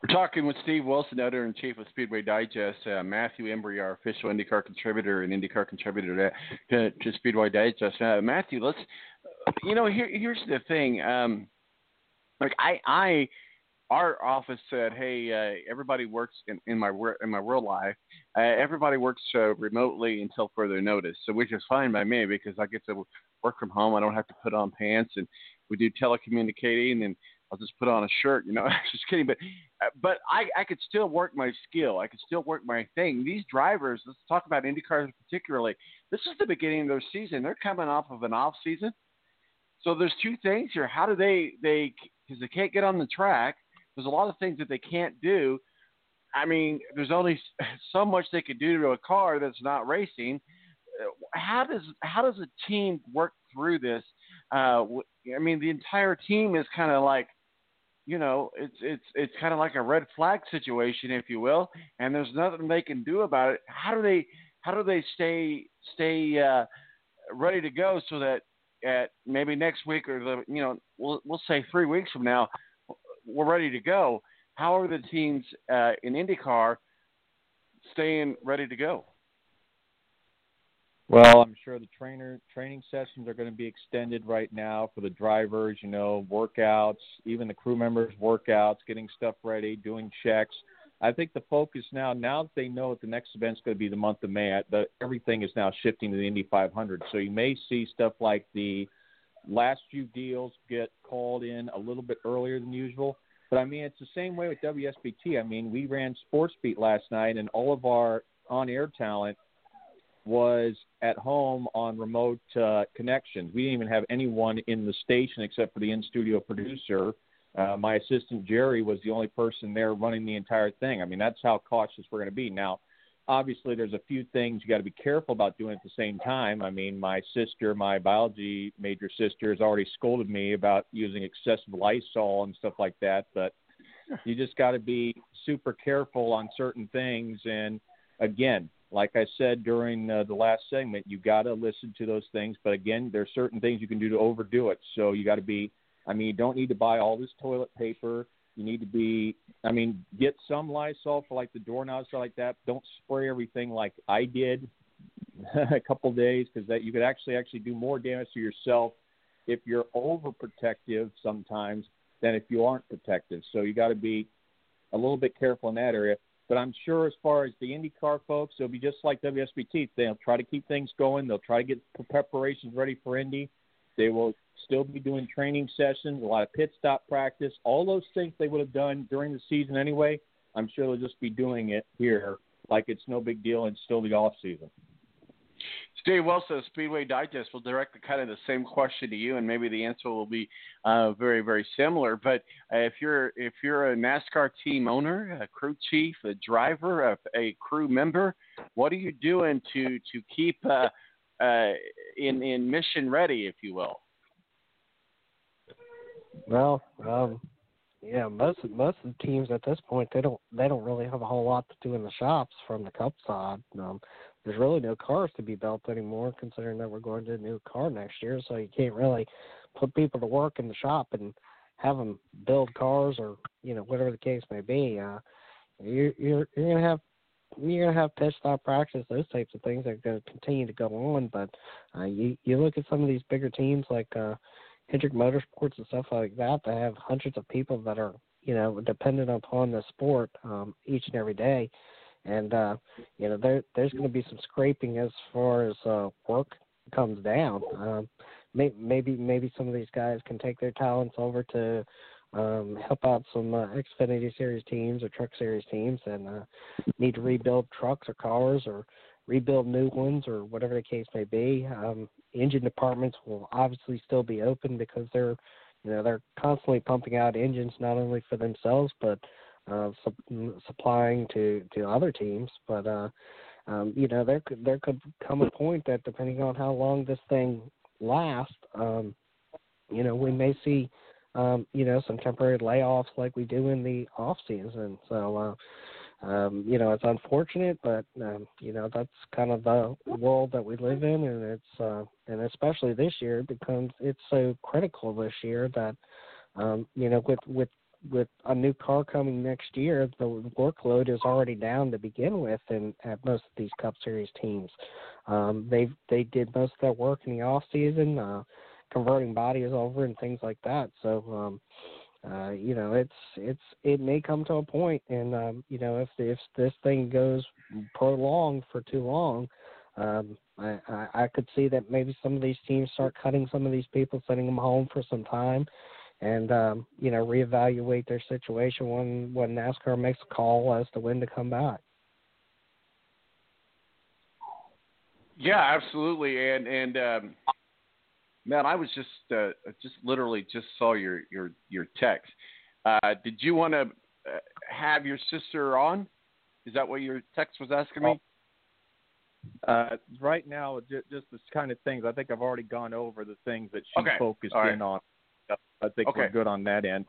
We're talking with Steve Wilson, editor-in-chief of Speedway Digest, Matthew Embry, our official IndyCar contributor and IndyCar contributor to Speedway Digest. Matthew, let's, you know, here's the thing. Like our office said, hey, everybody works in my real life. Everybody works remotely until further notice, so which is fine by me because I get to work from home. I don't have to put on pants, and we do telecommunicating and. I'll just put on a shirt, you know, just kidding. But I could still work my skill. I could still work my thing. These drivers, let's talk about IndyCars particularly. This is the beginning of their season. They're coming off of an off season. So there's two things here. How do they because they can't get on the track. There's a lot of things that they can't do. I mean, there's only so much they could do to a car that's not racing. How does a team work through this? I mean, the entire team is kind of like, you know, it's kind of like a red flag situation, if you will, and there's nothing they can do about it. How do they stay ready to go so that at maybe next week or the, you know, we'll say 3 weeks from now we're ready to go? How are the teams in IndyCar staying ready to go? Well, I'm sure the training sessions are going to be extended right now for the drivers, you know, workouts, even the crew members' workouts, getting stuff ready, doing checks. I think the focus now that they know that the next event's going to be the month of May, everything is now shifting to the Indy 500. So you may see stuff like the last few deals get called in a little bit earlier than usual. But, I mean, it's the same way with WSBT. I mean, we ran Sports Beat last night, and all of our on-air talent was at home on remote connections. We didn't even have anyone in the station except for the in-studio producer. My assistant, Jerry, was the only person there running the entire thing. I mean, that's how cautious we're going to be. Now, obviously there's a few things you got to be careful about doing at the same time. I mean, my biology major sister has already scolded me about using excessive Lysol and stuff like that, but you just got to be super careful on certain things. And again, like I said during the last segment, you got to listen to those things. But again, there's certain things you can do to overdo it. So you got to be, I mean, you don't need to buy all this toilet paper. You need to be, I mean, get some Lysol for like the doorknobs, stuff like that. Don't spray everything like I did a couple days, because that you could actually do more damage to yourself if you're overprotective sometimes than if you aren't protective. So you got to be a little bit careful in that area. But I'm sure as far as the IndyCar folks, it'll be just like WSBT. They'll try to keep things going. They'll try to get preparations ready for Indy. They will still be doing training sessions, a lot of pit stop practice, all those things they would have done during the season anyway. I'm sure they'll just be doing it here like it's no big deal and still the off season. Steve Wilson of Speedway Digest will direct kind of the same question to you, and maybe the answer will be very, very similar. But if you're a NASCAR team owner, a crew chief, a driver, a crew member, what are you doing to keep in mission ready, if you will? Well, yeah, most of the teams at this point, they don't really have a whole lot to do in the shops from the Cup side. There's really no cars to be built anymore, considering that we're going to a new car next year. So you can't really put people to work in the shop and have them build cars or whatever the case may be. You're gonna have pit stop practice, those types of things that are going to continue to go on. But you look at some of these bigger teams like Hendrick Motorsports and stuff like that. They have hundreds of people that are, dependent upon the sport each and every day. And, there's going to be some scraping as far as work comes down. Maybe some of these guys can take their talents over to help out some Xfinity Series teams or Truck Series teams and need to rebuild trucks or cars or rebuild new ones or whatever the case may be. Engine departments will obviously still be open because they're constantly pumping out engines, not only for themselves, but supplying to other teams. But there could come a point that, depending on how long this thing lasts, we may see some temporary layoffs like we do in the off season. So it's unfortunate, but that's kind of the world that we live in, and it's and especially this year it's so critical this year that with a new car coming next year, the workload is already down to begin with, and at most of these Cup Series teams, they did most of that work in the off season, converting bodies over and things like that. So, it may come to a point, and if this thing goes prolonged for too long, I could see that maybe some of these teams start cutting some of these people, sending them home for some time. And, reevaluate their situation when NASCAR makes a call as to when to come back. Yeah, absolutely. And man, I was just literally just saw your text. Did you want to have your sister on? Is that what your text was asking me? Right now, just this kind of things. I think I've already gone over the things that she focused in on. I think we're good on that end.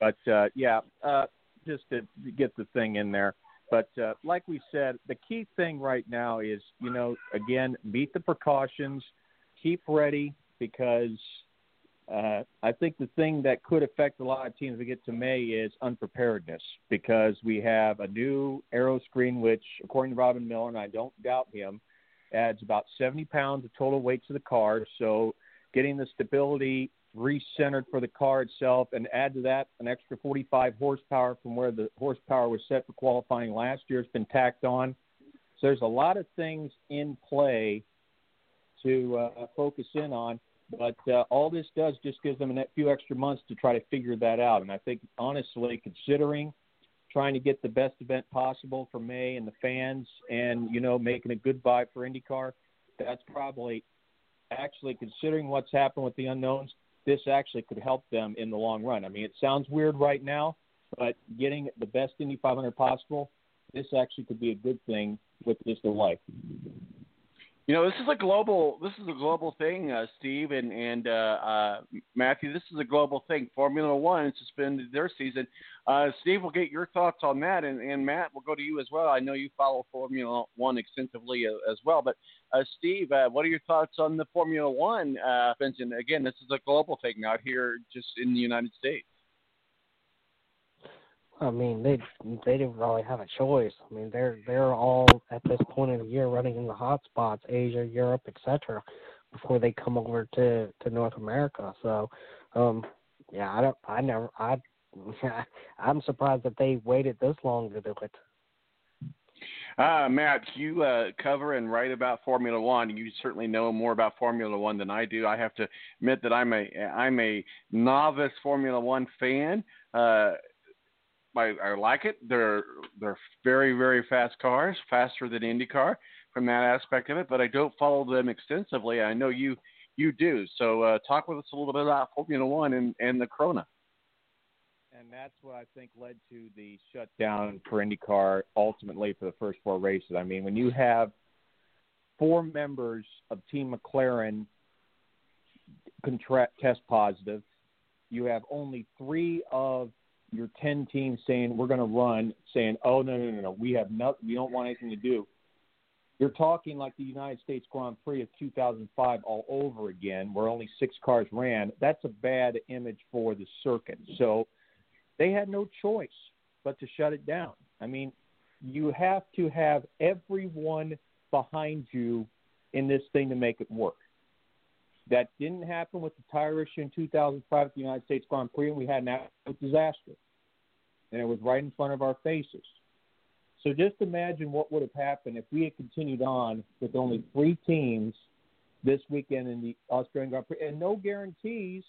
But, just to get the thing in there. But like we said, the key thing right now is, again, meet the precautions, keep ready, because I think the thing that could affect a lot of teams we get to May is unpreparedness, because we have a new aero screen, which, according to Robin Miller, and I don't doubt him, adds about 70 pounds of total weight to the car. So getting the stability recentered for the car itself, and add to that an extra 45 horsepower from where the horsepower was set for qualifying last year. It's been tacked on. So there's a lot of things in play to focus in on, but all this does just gives them a few extra months to try to figure that out. And I think, honestly, considering trying to get the best event possible for May and the fans and, making a good vibe for IndyCar, that's probably actually, considering what's happened with the unknowns, this actually could help them in the long run. I mean, it sounds weird right now, but getting the best Indy 500 possible this actually could be a good thing with this delay. You know, this is a global thing, Steve and Matthew. This is a global thing. Formula One suspended their season. Steve, we'll get your thoughts on that, and Matt, we'll go to you as well. I know you follow Formula One extensively as well, but Steve, what are your thoughts on the Formula One suspension? Again, this is a global thing out here, just in the United States. I mean, they didn't really have a choice. I mean, they're all at this point in the year running in the hot spots, Asia, Europe, etc., before they come over to North America. So, yeah, I'm surprised that they waited this long to do it. Matt, you cover and write about Formula One. You certainly know more about Formula One than I do. I have to admit that I'm a novice Formula One fan. I like it. They're very, very fast cars, faster than IndyCar from that aspect of it, but I don't follow them extensively. I know you do. So talk with us a little bit about Formula One and the Corona. And that's what I think led to the shutdown for IndyCar ultimately for the first four races. I mean, when you have four members of Team McLaren test positive, you have only three of your 10 teams saying we're going to run, saying, oh, no, we don't want anything to do. You're talking like the United States Grand Prix of 2005 all over again, where only six cars ran. That's a bad image for the circuit. So they had no choice but to shut it down. I mean, you have to have everyone behind you in this thing to make it work. That didn't happen with the tire issue in 2005 at the United States Grand Prix, and we had an absolute disaster. And it was right in front of our faces. So just imagine what would have happened if we had continued on with only three teams this weekend in the Australian Grand Prix, and no guarantees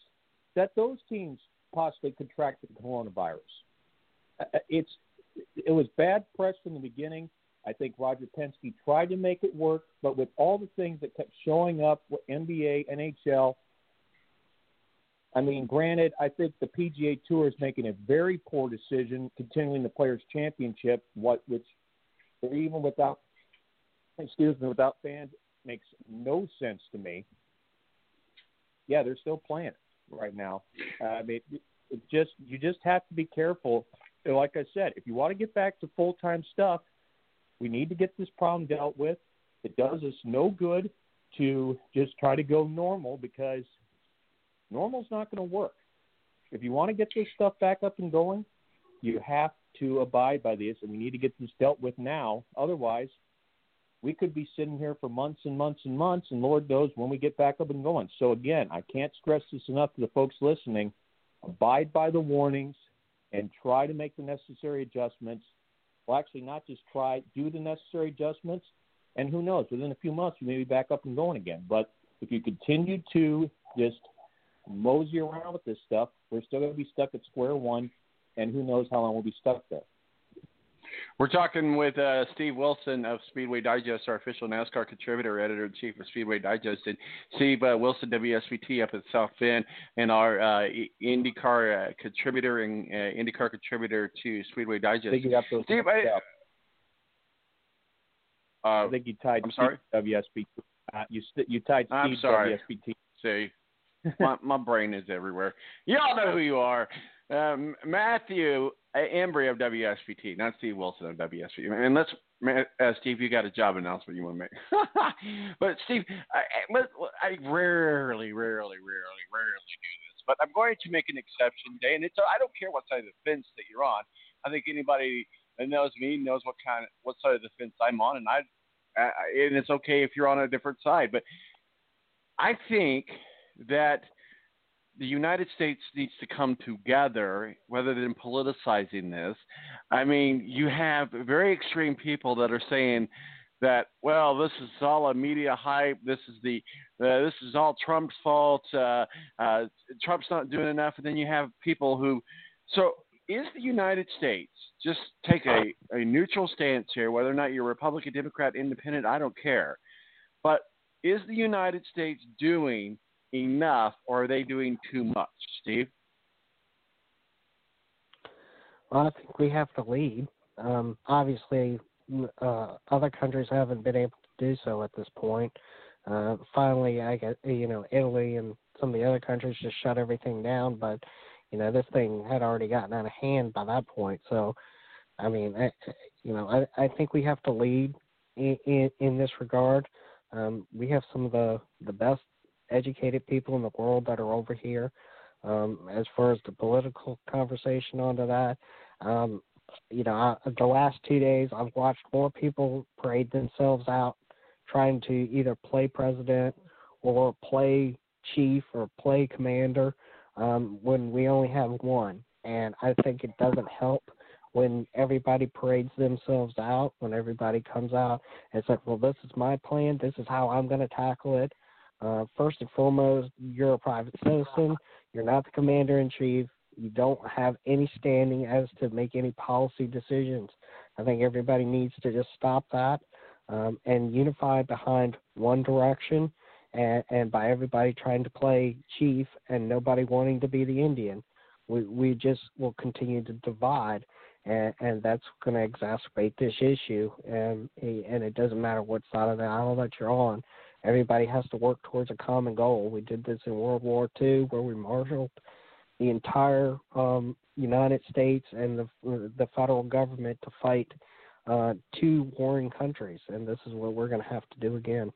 that those teams possibly contracted the coronavirus. It was bad press from the beginning. I think Roger Penske tried to make it work, but with all the things that kept showing up with NBA, NHL, I mean, granted, I think the PGA Tour is making a very poor decision continuing the Players' Championship, which even without fans makes no sense to me. Yeah, they're still playing it right now. I mean, you just have to be careful. Like I said, if you want to get back to full-time stuff, we need to get this problem dealt with. It does us no good to just try to go normal because normal's not going to work. If you want to get this stuff back up and going, you have to abide by this, and we need to get this dealt with now. Otherwise, we could be sitting here for months and months and months, and Lord knows when we get back up and going. So, again, I can't stress this enough to the folks listening. Abide by the warnings and try to make the necessary adjustments. Well, actually, not just try, do the necessary adjustments, and who knows, within a few months, you may be back up and going again. But if you continue to just mosey around with this stuff, we're still going to be stuck at square one, and who knows how long we'll be stuck there. We're talking with Steve Wilson of Speedway Digest, our official NASCAR contributor, editor-in-chief of Speedway Digest, and Steve Wilson, WSBT up at South Bend, and our IndyCar contributor and IndyCar contributor to Speedway Digest. Steve, I think you tied WSBT. You tied Steve I'm sorry. WSBT. See, my brain is everywhere. Y'all know who you are. Matthew Embry of WSBT, not Steve Wilson of WSBT. And let's, Steve, you got a job announcement you want to make. But, Steve, I rarely do this. But I'm going to make an exception today. And I don't care what side of the fence that you're on. I think anybody that knows me knows what side of the fence I'm on. And it's okay if you're on a different side. But I think that the United States needs to come together rather than politicizing this. I mean, you have very extreme people that are saying that, well, this is all a media hype. This is all Trump's fault. Trump's not doing enough. And then you have people who, so is the United States just take a neutral stance here, whether or not you're Republican, Democrat, independent, I don't care. But is the United States doing enough, or are they doing too much, Steve? Well, I think we have to lead. Obviously, other countries haven't been able to do so at this point. Finally, I guess, you know, Italy and some of the other countries just shut everything down, but, you know, this thing had already gotten out of hand by that point. So, I mean, I think we have to lead in this regard. We have some of the best educated people in the world that are over here. As far as the political conversation onto that, you know, the last 2 days I've watched more people parade themselves out trying to either play president or play chief or play commander when we only have one. And I think it doesn't help when everybody parades themselves out, when everybody comes out and says, well, this is my plan. This is how I'm going to tackle it. First and foremost, you're a private citizen. You're not the commander-in-chief. You don't have any standing as to make any policy decisions. I think everybody needs to just stop that and unify behind one direction and by everybody trying to play chief and nobody wanting to be the Indian. We just will continue to divide, and that's going to exacerbate this issue. And it doesn't matter what side of the aisle that you're on. Everybody has to work towards a common goal. We did this in World War II where we marshaled the entire United States and the federal government to fight two warring countries, and this is what we're going to have to do again.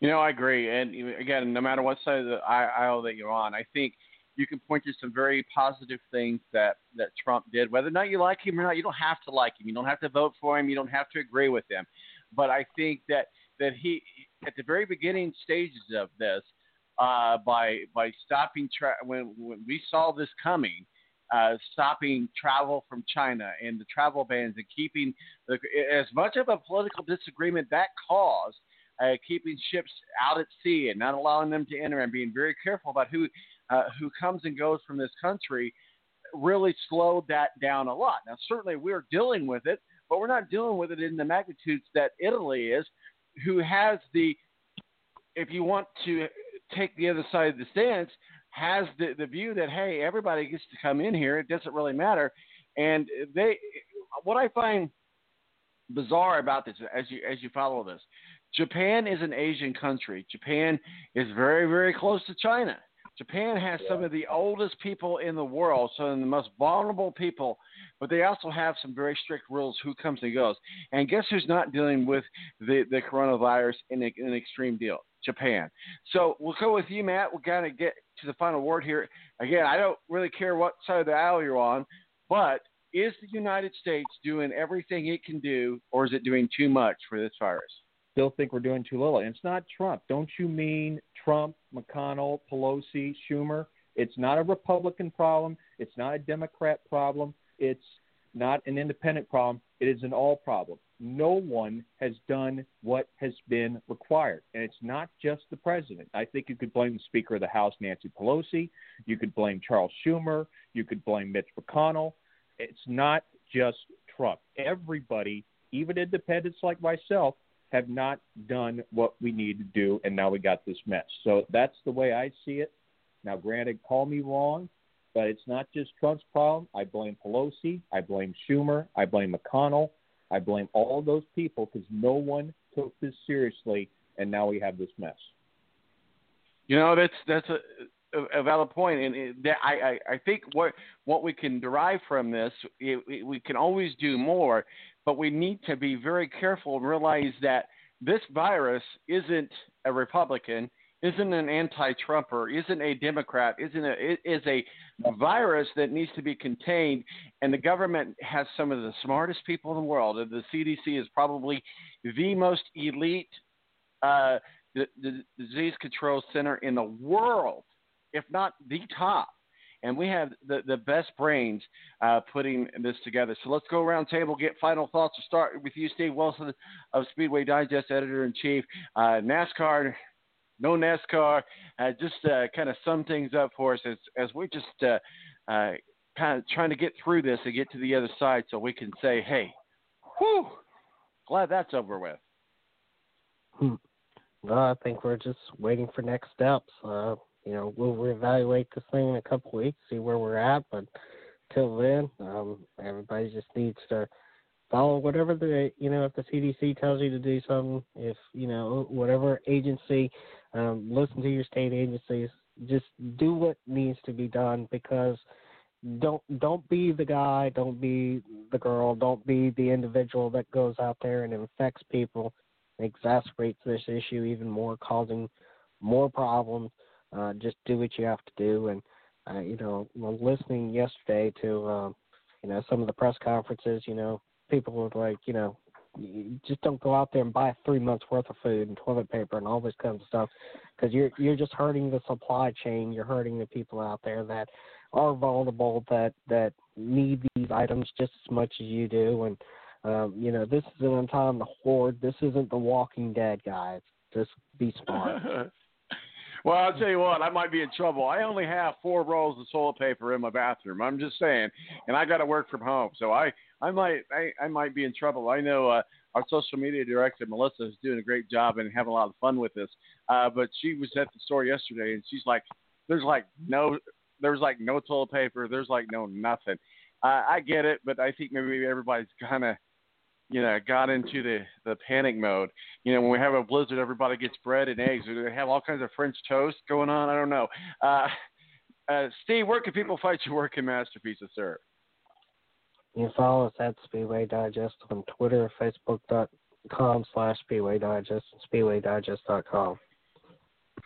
You know, I agree. And, again, no matter what side of the aisle that you're on, I think you can point to some very positive things that Trump did. Whether or not you like him or not, you don't have to like him. You don't have to vote for him. You don't have to agree with him. But I think that he, at the very beginning stages of this, by stopping when we saw this coming, stopping travel from China and the travel bans and keeping as much of a political disagreement that caused, keeping ships out at sea and not allowing them to enter and being very careful about who comes and goes from this country, really slowed that down a lot. Now, certainly we're dealing with it, but we're not dealing with it in the magnitudes that Italy is, who has the, if you want to take the other side of the stance, has the view that, hey, everybody gets to come in here. It doesn't really matter. And what I find bizarre about this, as you follow this, Japan is an Asian country. Japan is very, very close to China. Japan has some of the oldest people in the world, some of the most vulnerable people, but they also have some very strict rules who comes and goes. And guess who's not dealing with the coronavirus in an extreme deal? Japan. So we'll go with you, Matt. We'll kind of get to the final word here. Again, I don't really care what side of the aisle you're on, but is the United States doing everything it can do, or is it doing too much for this virus? Still think we're doing too little. And it's not Trump. Don't you mean Trump, McConnell, Pelosi, Schumer? It's not a Republican problem. It's not a Democrat problem. It's not an independent problem. It is an all problem. No one has done what has been required. And it's not just the president. I think you could blame the Speaker of the House, Nancy Pelosi. You could blame Charles Schumer. You could blame Mitch McConnell. It's not just Trump. Everybody, even independents like myself, have not done what we need to do, and now we got this mess. So that's the way I see it. Now, granted, call me wrong, but it's not just Trump's problem. I blame Pelosi. I blame Schumer. I blame McConnell. I blame all those people because no one took this seriously, and now we have this mess. You know, that's a valid point, and I think what we can derive from this, we can always do more, but we need to be very careful and realize that this virus isn't a Republican, isn't an anti-Trumper, isn't a Democrat, it is a virus that needs to be contained, and the government has some of the smartest people in the world. The CDC is probably the most elite the disease control center in the world, if not the top. And we have the best brains putting this together. So let's go around the table, get final thoughts. We'll start with you, Steve Wilson of Speedway Digest, Editor-in-Chief. NASCAR, no NASCAR. Just kind of sum things up for us as we're just kind of trying to get through this and get to the other side so we can say, hey, whew, glad that's over with. Well, I think we're just waiting for next steps. You know, we'll reevaluate this thing in a couple of weeks, see where we're at. But till then, everybody just needs to follow whatever the, you know, if the CDC tells you to do something, if, you know, whatever agency, listen to your state agencies, just do what needs to be done, because don't be the guy, don't be the girl, don't be the individual that goes out there and infects people, and exacerbates this issue even more, causing more problems. Just do what you have to do. And, you know, when listening yesterday to, you know, some of the press conferences, you know, people were like, you know, you just don't go out there and buy 3 months worth of food and toilet paper and all this kind of stuff, because you're just hurting the supply chain. You're hurting the people out there that are vulnerable, that need these items just as much as you do. And, you know, this isn't a time to hoard. This isn't The Walking Dead, guys. Just be smart. Well, I'll tell you what, I might be in trouble. I only have 4 rolls of toilet paper in my bathroom. I'm just saying. And I got to work from home. So I might be in trouble. I know our social media director, Melissa, is doing a great job and having a lot of fun with this. But she was at the store yesterday, and she's like, there's like no toilet paper. There's like no nothing. I get it, but I think maybe everybody's kind of, you know, got into the panic mode. You know, when we have a blizzard, everybody gets bread and eggs. They have all kinds of French toast going on. I don't know. Steve, where can people find your work in Masterpieces, sir? You can follow us at Speedway Digest on Twitter, Facebook.com/Speedway Digest, SpeedwayDigest.com.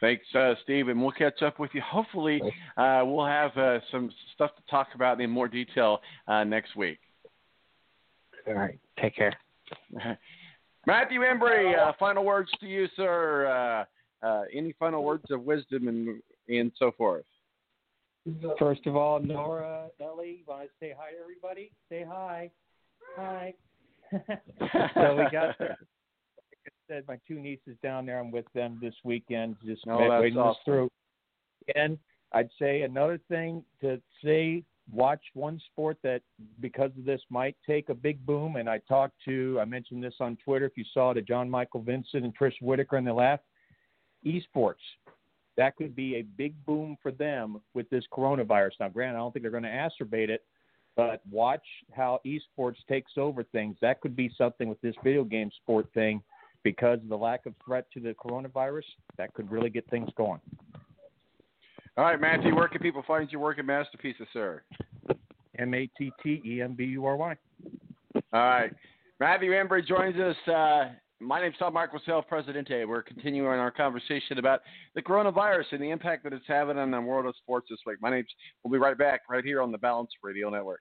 Thanks, Steve, and we'll catch up with you. Hopefully, we'll have some stuff to talk about in more detail next week. All right. Take care. Matthew Embry, final words to you, sir. Any final words of wisdom and so forth? First of all, Nora, Ellie, want to say hi to everybody? Say hi. Hi. So we got there. Like I said, my 2 nieces down there. I'm with them this weekend. Just waiting this through. And I'd say another thing to say, watch one sport that, because of this, might take a big boom. And I mentioned this on Twitter, if you saw it, to John Michael Vincent and Trish Whitaker on the left, esports. That could be a big boom for them with this coronavirus. Now, granted, I don't think they're going to exacerbate it, but watch how esports takes over things. That could be something with this video game sport thing, because of the lack of threat to the coronavirus. That could really get things going. All right, Matthew, where can people find your work at Masterpieces, sir? MatteEmbury. All right. Matthew Embry joins us. My name's Tom Mark Lussell, Presidente. We're continuing our conversation about the coronavirus and the impact that it's having on the world of sports this week. We'll be right back right here on the Balance Radio Network.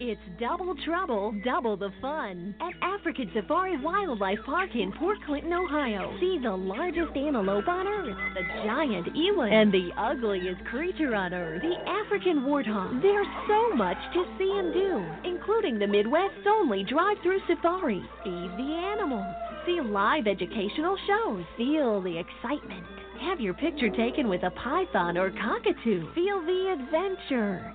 It's double trouble, double the fun at African Safari Wildlife Park in Port Clinton, Ohio. See the largest antelope on Earth, the giant eland, and the ugliest creature on Earth, the African warthog. There's so much to see and do, including the Midwest's only drive-through safari. Feed the animals. see live educational shows. Feel the excitement. Have your picture taken with a python or cockatoo. Feel the adventure.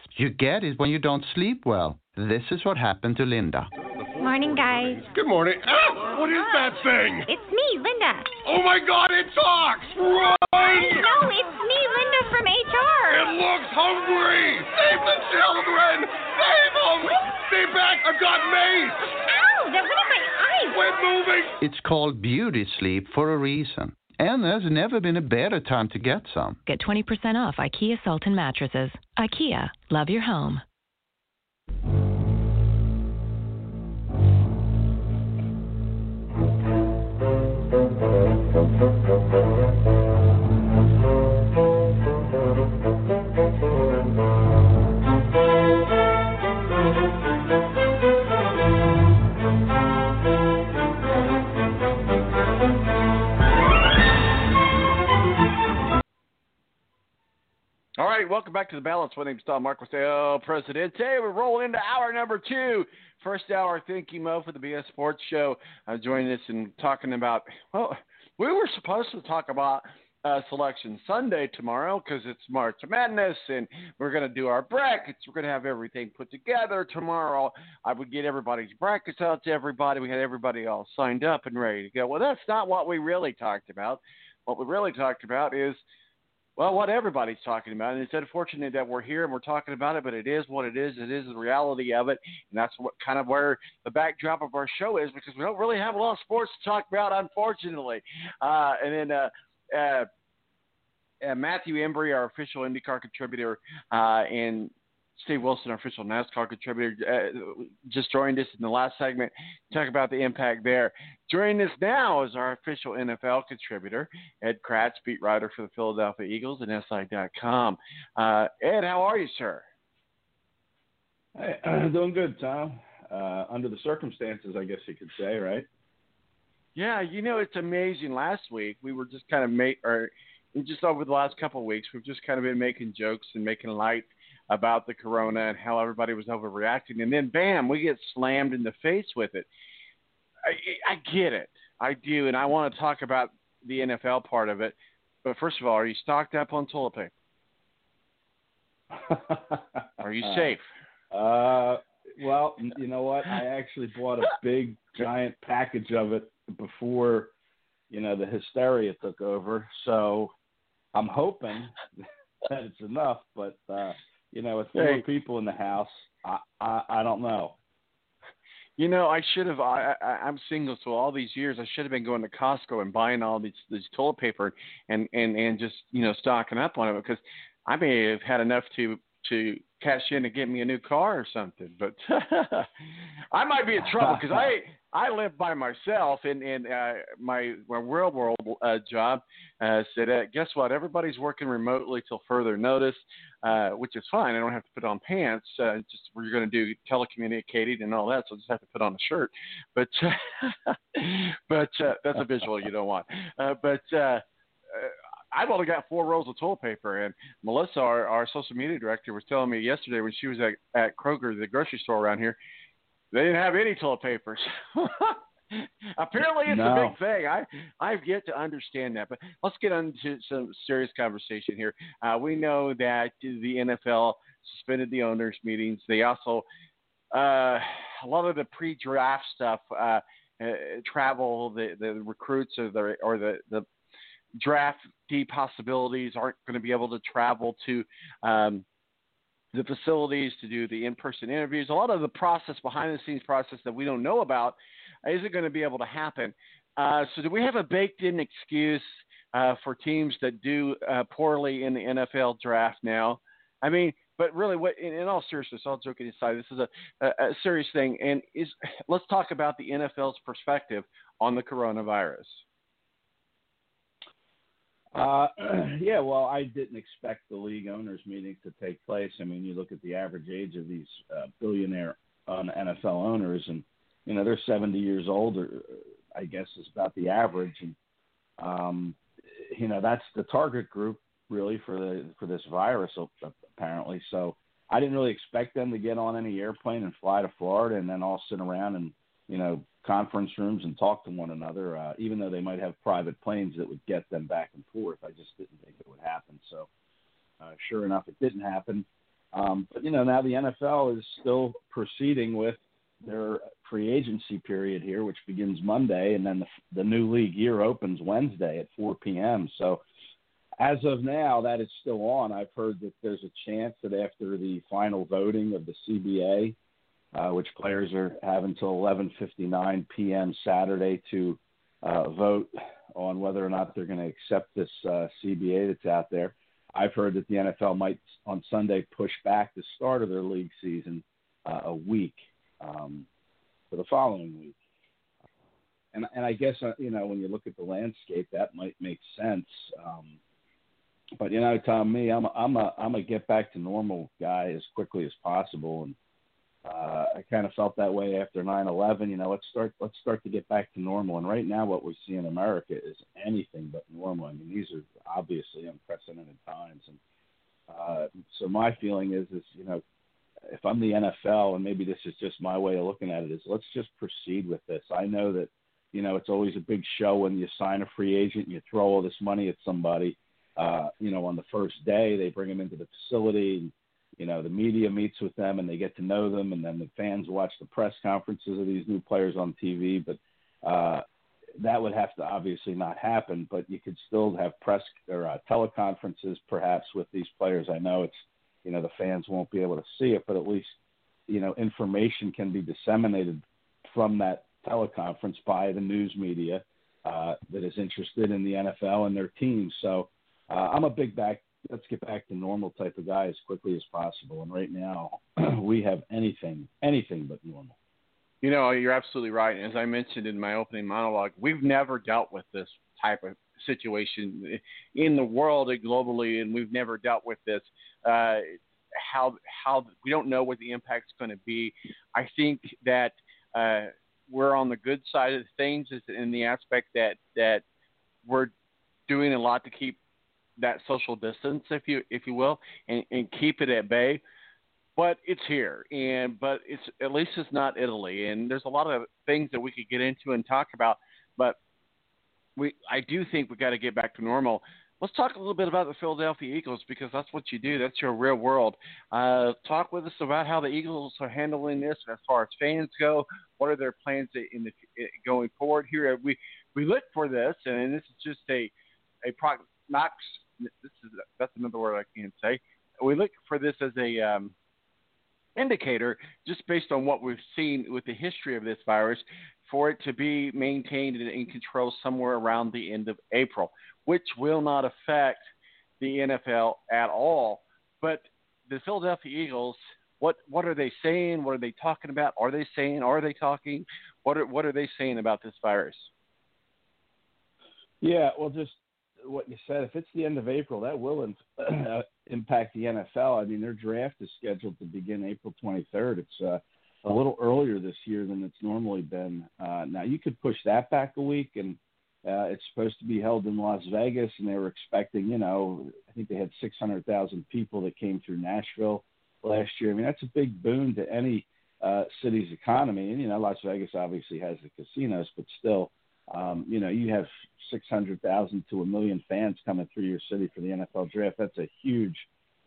You get it when you don't sleep well. This is what happened to Linda. Morning, guys. Good morning. Ah, what is that thing? It's me, Linda. Oh, my God, it talks. Run! No, it's me, Linda from HR. It looks hungry. Save the children. Save them. Stay back. I've got mace. Ow, that went in my eyes. We're moving. It's called beauty sleep for a reason. And there's never been a better time to get some. Get 20% off IKEA Salton mattresses. IKEA, love your home. All right, welcome back to The Balance. My name is Tom Mark Lussell, President. Today we're rolling into hour number 2. First hour, thank you, Mo, for the BS Sports Show. I'm joining us and talking about, well, we were supposed to talk about Selection Sunday tomorrow because it's March Madness and we're going to do our brackets. We're going to have everything put together tomorrow. I would get everybody's brackets out to everybody. We had everybody all signed up and ready to go. Well, that's not what we really talked about. What we really talked about is, well, what everybody's talking about, and it's unfortunate that we're here and we're talking about it, but it is what it is. It is the reality of it, and that's what kind of where the backdrop of our show is, because we don't really have a lot of sports to talk about, unfortunately. And then Matthew Embry, our official IndyCar contributor, and Steve Wilson, our official NASCAR contributor, just joined us in the last segment. Talk about the impact there. Joining us now is our official NFL contributor, Ed Kracz, beat writer for the Philadelphia Eagles and SI.com. Ed, how are you, sir? Hey, I'm doing good, Tom. Under the circumstances, I guess you could say, right? Yeah, you know, it's amazing. Last week, we were just kind of just over the last couple of weeks, we've just kind of been making jokes and making light about the corona and how everybody was overreacting. And then, bam, we get slammed in the face with it. I get it. I do. And I want to talk about the NFL part of it. But first of all, are you stocked up on toilet paper? Are you safe? Well, you know what? I actually bought a big, giant package of it before, you know, the hysteria took over. So I'm hoping that it's enough, but you know, with four people in the house, I don't know. You know, I should have. I'm single, so all these years I should have been going to Costco and buying all these toilet paper and just, you know, stocking up on it, because I may have had enough to cash in and get me a new car or something. But I might be in trouble because I live by myself, and my real world job said, guess what? Everybody's working remotely till further notice, which is fine. I don't have to put on pants. Just we're going to do telecommunicating and all that, so I just have to put on a shirt. But but that's a visual you don't want. I've only got 4 rolls of toilet paper, and Melissa, our social media director, was telling me yesterday when she was at Kroger, the grocery store around here, they didn't have any toilet papers. Apparently, it's a big thing. I've yet to understand that, but let's get into some serious conversation here. We know that the NFL suspended the owners' meetings. They also a lot of the pre-draft stuff, travel, the recruits or the draftee possibilities aren't going to be able to travel to the facilities to do the in-person interviews. A lot of the process, behind-the-scenes process that we don't know about, isn't going to be able to happen. So do we have a baked-in excuse for teams that do poorly in the NFL draft now? I mean, But really, what, in all seriousness, all joking aside, this is a serious thing. And let's talk about the NFL's perspective on the coronavirus. Yeah, well, I didn't expect the league owners' meeting to take place. I mean, you look at the average age of these billionaire NFL owners, and you know they're 70 years old, or I guess is about the average. And you know that's the target group really for this virus apparently. So I didn't really expect them to get on any airplane and fly to Florida and then all sit around and you know, conference rooms and talk to one another, even though they might have private planes that would get them back and forth. I just didn't think it would happen. So sure enough, it didn't happen. But, you know, now the NFL is still proceeding with their free agency period here, which begins Monday, and then the new league year opens Wednesday at 4 p.m. So as of now, that is still on. I've heard that there's a chance that after the final voting of the CBA, which players are have until 11:59 p.m. Saturday to vote on whether or not they're going to accept this CBA that's out there. I've heard that the NFL might on Sunday push back the start of their league season a week for the following week. And I guess, you know, when you look at the landscape, that might make sense. But, you know, Tom, I'm a get back to normal guy as quickly as possible. And I kind of felt that way after 9/11. You know, let's start to get back to normal. And right now, what we see in America is anything but normal. I mean, these are obviously unprecedented times. And so my feeling is you know, if I'm the NFL, and maybe this is just my way of looking at it, is let's just proceed with this. I know that, you know, it's always a big show when you sign a free agent and you throw all this money at somebody. You know, on the first day, they bring them into the facility and, you know, the media meets with them and they get to know them, and then the fans watch the press conferences of these new players on TV. But that would have to obviously not happen. But you could still have press or teleconferences perhaps with these players. I know it's, you know, the fans won't be able to see it, but at least, you know, information can be disseminated from that teleconference by the news media that is interested in the NFL and their teams. So I'm a big back. Let's get back to normal type of guy as quickly as possible. And right now we have anything but normal. You know, you're absolutely right. And as I mentioned in my opening monologue, we've never dealt with this type of situation in the world and globally. And we've never dealt with this, how we don't know what the impact's going to be. I think that, we're on the good side of things is in the aspect that we're doing a lot to keep that social distance, if you will, and keep it at bay. But it's here, but it's at least it's not Italy. And there's a lot of things that we could get into and talk about. But I do think we got to get back to normal. Let's talk a little bit about the Philadelphia Eagles, because that's what you do. That's your real world. Talk with us about how the Eagles are handling this as far as fans go. What are their plans in the going forward here? We look for this, and this is just a prognosis. That's another word I can't say. We look for this as a indicator, just based on what we've seen with the history of this virus, for it to be maintained and in control somewhere around the end of April, which will not affect the NFL at all. But the Philadelphia Eagles, what are they saying? What are they talking about? Are they talking? What are they saying about this virus? Yeah, well, just what you said, if it's the end of April, that will impact the NFL. I mean, their draft is scheduled to begin April 23rd. It's a little earlier this year than it's normally been. Now, you could push that back a week, and it's supposed to be held in Las Vegas, and they were expecting, you know, I think they had 600,000 people that came through Nashville last year. I mean, that's a big boon to any city's economy. And, you know, Las Vegas obviously has the casinos, but still, you know, you have 600,000 to 1 million fans coming through your city for the NFL draft. That's a huge,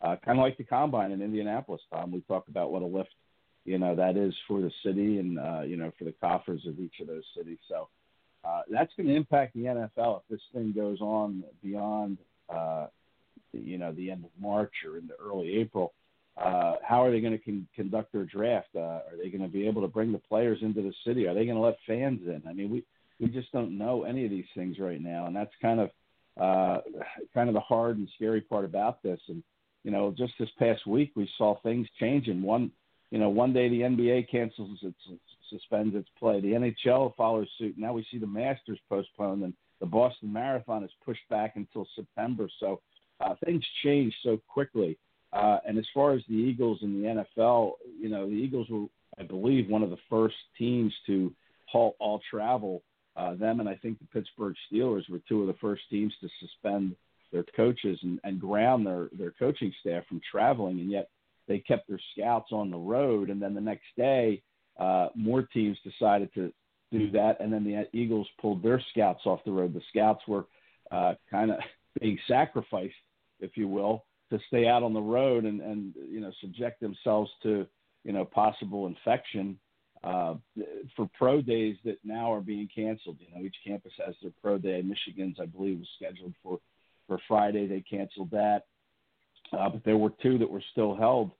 kind of like the Combine in Indianapolis, Tom. We talk about what a lift, you know, that is for the city and, you know, for the coffers of each of those cities. So that's going to impact the NFL if this thing goes on beyond, you know, the end of March or into early April. How are they going to conduct their draft? Are they going to be able to bring the players into the city? Are they going to let fans in? I mean, we just don't know any of these things right now, and that's kind of the hard and scary part about this. And you know, just this past week we saw things change. And one day the NBA cancels suspends its play. The NHL follows suit. Now we see the Masters postponed, and the Boston Marathon is pushed back until September. So things change so quickly. And as far as the Eagles and the NFL, you know, the Eagles were, I believe, one of the first teams to halt all travel. Them and I think the Pittsburgh Steelers were two of the first teams to suspend their coaches and ground their coaching staff from traveling, and yet they kept their scouts on the road. And then the next day, more teams decided to do that, and then the Eagles pulled their scouts off the road. The scouts were kind of being sacrificed, if you will, to stay out on the road and you know, subject themselves to, you know, possible infection for pro days that now are being canceled. You know, each campus has their pro day. Michigan's, I believe, was scheduled for Friday. They canceled that. But there were two that were still held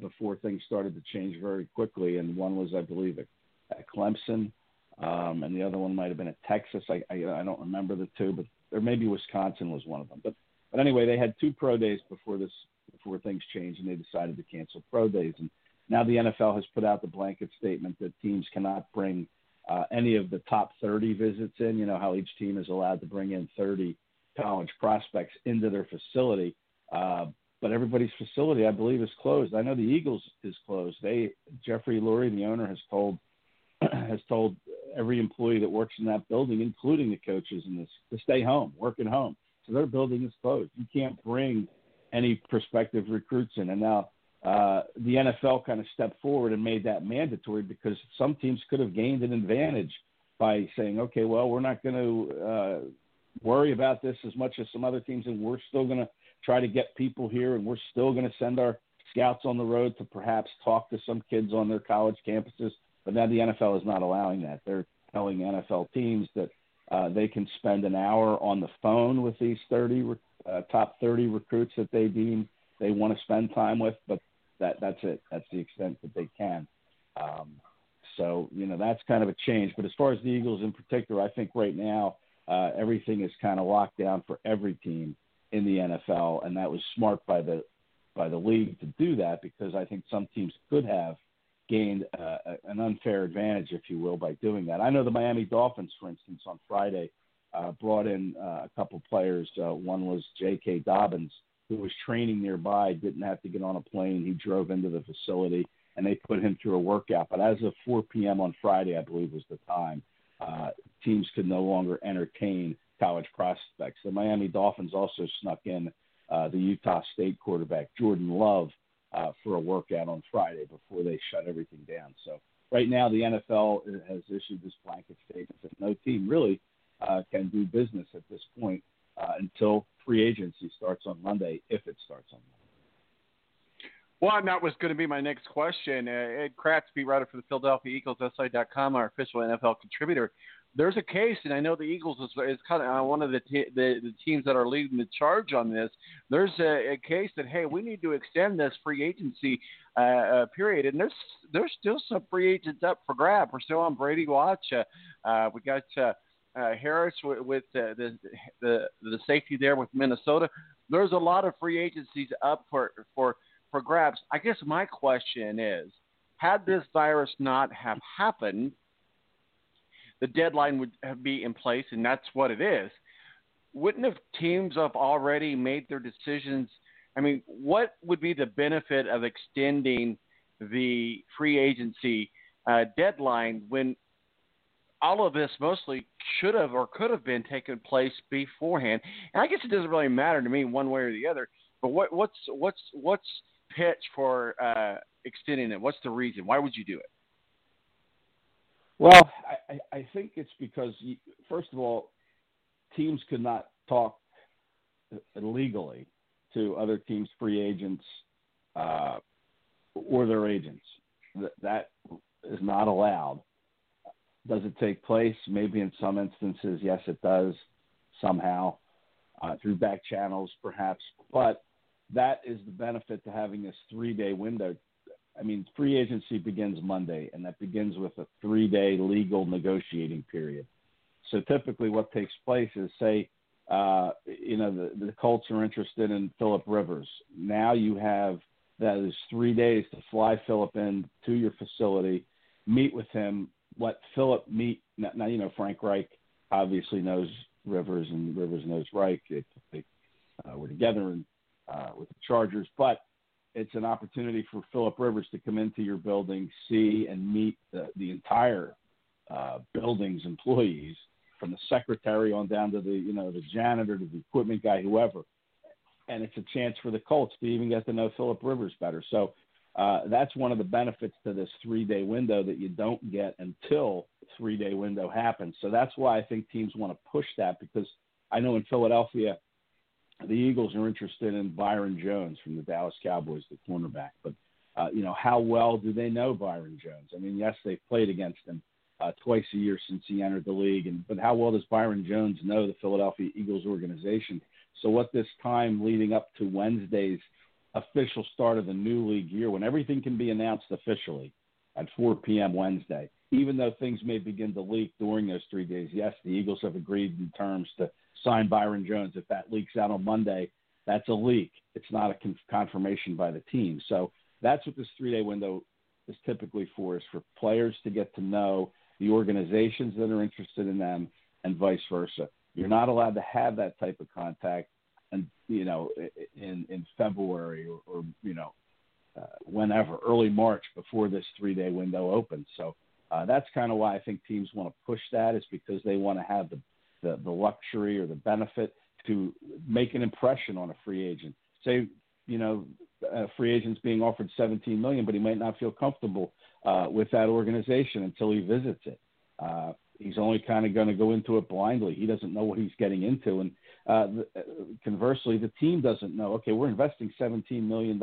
before things started to change very quickly. And one was, I believe, at Clemson. And the other one might have been at Texas. I don't remember the two, but or maybe Wisconsin was one of them. But anyway, they had two pro days before things changed, and they decided to cancel pro days. And now the NFL has put out the blanket statement that teams cannot bring any of the top 30 visits in. You know how each team is allowed to bring in 30 college prospects into their facility, but everybody's facility, I believe, is closed. I know the Eagles is closed. Jeffrey Lurie, the owner, has told every employee that works in that building, including the coaches in this, to stay home, work at home. So their building is closed. You can't bring any prospective recruits in. And now the NFL kind of stepped forward and made that mandatory, because some teams could have gained an advantage by saying, okay, well, we're not going to worry about this as much as some other teams, and we're still going to try to get people here, and we're still going to send our scouts on the road to perhaps talk to some kids on their college campuses. But now the NFL is not allowing that. They're telling NFL teams that they can spend an hour on the phone with these top 30 recruits that they deem they want to spend time with, but that's it. That's the extent that they can. So, you know, that's kind of a change. But as far as the Eagles in particular, I think right now everything is kind of locked down for every team in the NFL, and that was smart by the league to do that, because I think some teams could have gained an unfair advantage, if you will, by doing that. I know the Miami Dolphins, for instance, on Friday brought in a couple players. One was J.K. Dobbins, who was training nearby, didn't have to get on a plane. He drove into the facility, and they put him through a workout. But as of 4 p.m. on Friday, I believe, was the time, teams could no longer entertain college prospects. The Miami Dolphins also snuck in the Utah State quarterback, Jordan Love, for a workout on Friday before they shut everything down. So right now the NFL has issued this blanket statement that no team really can do business at this point until free agency starts on Monday, if it starts on Monday. Well, and that was going to be my next question. Ed Kracz, beat writer for the Philadelphia Eagles, SI.com, our official NFL contributor. There's a case, and I know the Eagles is kind of one of the teams that are leading the charge on this. There's a case that, hey, we need to extend this free agency period, and there's still some free agents up for grab. We're still on Brady watch. We got Harris with the safety there with Minnesota. There's a lot of free agencies up for grabs. I guess my question is, had this virus not have happened, the deadline would be in place, and that's what it is. Wouldn't have teams have already made their decisions? I mean, what would be the benefit of extending the free agency deadline when all of this mostly should have or could have been taking place beforehand? And I guess it doesn't really matter to me one way or the other. But what's pitch for extending it? What's the reason? Why would you do it? Well, I think it's because, first of all, teams could not talk legally to other teams' free agents or their agents. That is not allowed. Does it take place? Maybe in some instances, yes, it does, somehow, through back channels perhaps. But that is the benefit to having this three-day window. I mean, free agency begins Monday, and that begins with a three-day legal negotiating period. So typically what takes place is, say The Colts are interested in Philip Rivers. Now you have that is 3 days to fly Philip in to your facility, meet with him, let Philip meet. Now, Frank Reich obviously knows Rivers and Rivers knows Reich. They were together with the Chargers, but it's an opportunity for Philip Rivers to come into your building, see and meet the entire building's employees, from the secretary on down to the janitor to the equipment guy, whoever. And it's a chance for the Colts to even get to know Philip Rivers better. So that's one of the benefits to this 3 day window that you don't get until 3 day window happens. So that's why I think teams want to push that, because I know in Philadelphia, the Eagles are interested in Byron Jones from the Dallas Cowboys, the cornerback, but how well do they know Byron Jones? I mean, yes, they've played against him twice a year since he entered the league, but how well does Byron Jones know the Philadelphia Eagles organization? So what this time leading up to Wednesday's official start of the new league year, when everything can be announced officially at 4 p.m. Wednesday, even though things may begin to leak during those 3 days, yes, the Eagles have agreed in terms to sign Byron Jones. If that leaks out on Monday, that's a leak. It's not a confirmation by the team. So that's what this three-day window is typically for, is for players to get to know the organizations that are interested in them and vice versa. You're not allowed to have that type of contact in February or whenever, early March, before this three-day window opens. So that's kind of why I think teams want to push that, is because they want to have the luxury or the benefit to make an impression on a free agent. Say, a free agent's being offered $17 million, but he might not feel comfortable with that organization until he visits it. He's only kind of going to go into it blindly. He doesn't know what he's getting into. And conversely, the team doesn't know, okay, we're investing $17 million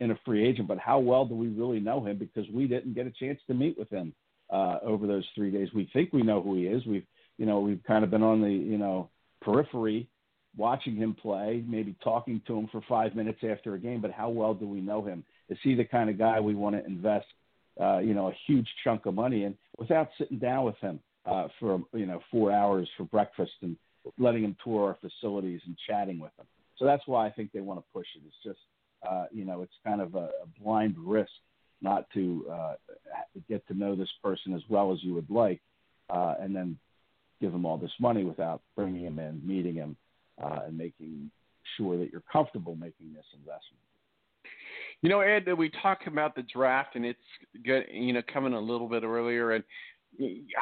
in a free agent, but how well do we really know him? Because we didn't get a chance to meet with him over those 3 days. We think we know who he is. We've kind of been on the, periphery watching him play, maybe talking to him for 5 minutes after a game, but how well do we know him? Is he the kind of guy we want to invest a huge chunk of money in without sitting down with him for 4 hours for breakfast and letting him tour our facilities and chatting with him? So that's why I think they want to push it. It's just it's kind of a blind risk not to get to know this person as well as you would like, and then give him all this money without bringing him in, meeting him, and making sure that you're comfortable making this investment. Ed, we talked about the draft, and it's good, coming a little bit earlier, and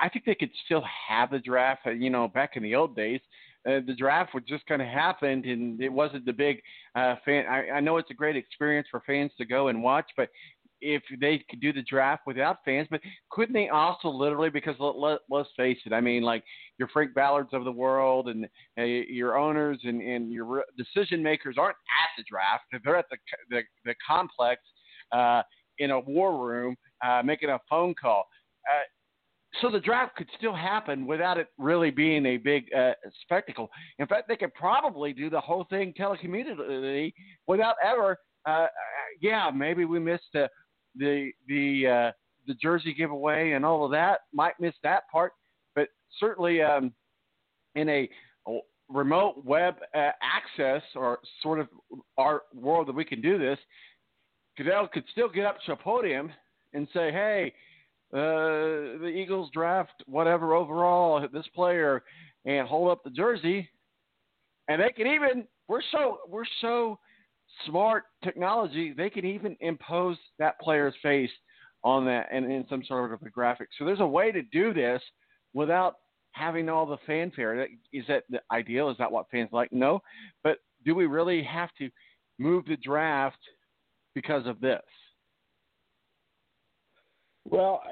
I think they could still have the draft. Back in the old days, the draft would just kind of happened, and it wasn't the big fan. I know it's a great experience for fans to go and watch, but if they could do the draft without fans, but couldn't they also literally, because let's face it, I mean, like your Frank Ballards of the world and your owners and your decision makers aren't at the draft. They're at the complex in a war room making a phone call. So the draft could still happen without it really being a big spectacle. In fact, they could probably do the whole thing telecommutedly without ever, maybe we missed the jersey giveaway and all of that, might miss that part, but certainly in a remote web access or sort of our world that we can do this, Goodell could still get up to a podium and say, hey, the Eagles draft whatever overall this player, and hold up the jersey, and they can even we're so smart technology, they can even impose that player's face on that and in some sort of a graphic. So there's a way to do this without having all the fanfare. Is that the ideal? Is that what fans like? No. But do we really have to move the draft because of this? Well,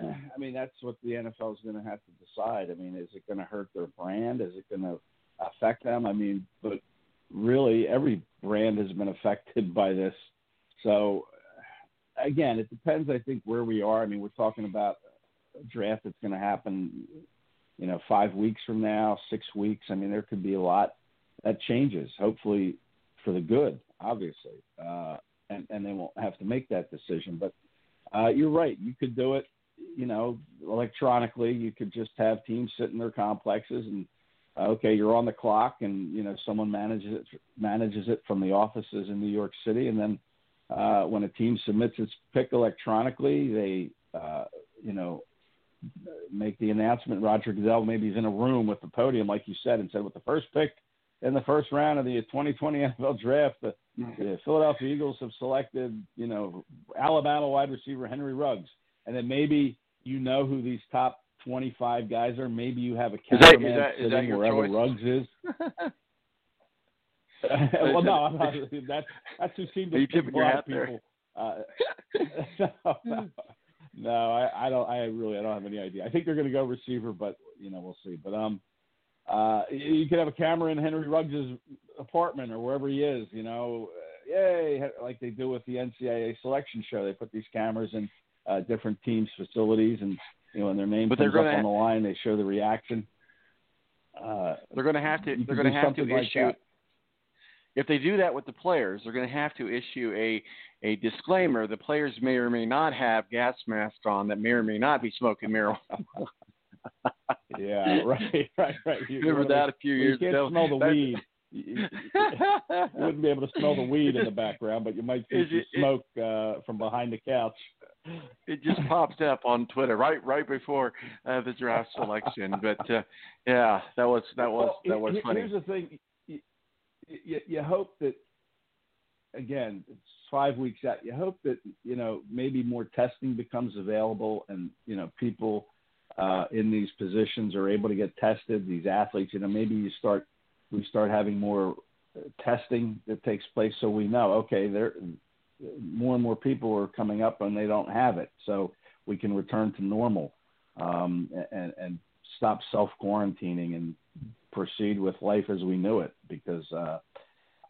I mean, that's what the NFL is going to have to decide. I mean, is it going to hurt their brand? Is it going to affect them? I mean, but really, every brand has been affected by this. So, again, it depends, I think, where we are. I mean, we're talking about a draft that's going to happen, 5 weeks from now, 6 weeks. I mean, there could be a lot that changes, hopefully for the good, obviously. And they won't have to make that decision. But you're right. You could do it, electronically. You could just have teams sit in their complexes and okay, you're on the clock, and you know someone manages it from the offices in New York City, and then when a team submits its pick electronically, they make the announcement. Roger Goodell maybe is in a room with the podium, like you said, and said with the first pick in the first round of the 2020 NFL draft, the Philadelphia Eagles have selected Alabama wide receiver Henry Ruggs, and then maybe you know who these top 25 guys are. Maybe you have a cameraman sitting wherever Ruggs is. Well, no, I'm not, that's who seemed to be black people. I don't have any idea. I think they're going to go receiver, but we'll see. But you could have a camera in Henry Ruggs' apartment or wherever he is. Yay, like they do with the NCAA selection show. They put these cameras in different teams' facilities and. When their name comes up on the line, they show the reaction. They're going to have to issue. Like if they do that with the players, they're going to have to issue a disclaimer. The players may or may not have gas masks on. That may or may not be smoking marijuana. Yeah, right. Remember that a few years ago. You can't smell the weed. You wouldn't be able to smell the weed in the background, but you might see smoke from behind the couch. It just popped up on Twitter right before the draft selection, but yeah, that was funny. Here's the thing: you hope that, again, it's 5 weeks out. You hope that maybe more testing becomes available, and people in these positions are able to get tested. These athletes, maybe we start having more testing that takes place, so we know more and more people are coming up and they don't have it. So we can return to normal and stop self-quarantining and proceed with life as we knew it, because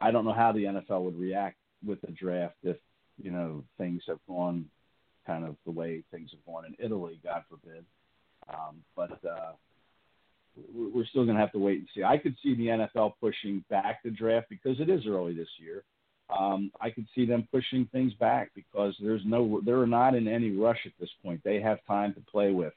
I don't know how the NFL would react with the draft if, things have gone kind of the way things have gone in Italy, God forbid. But we're still going to have to wait and see. I could see the NFL pushing back the draft because it is early this year. I could see them pushing things back because they're not in any rush at this point. They have time to play with.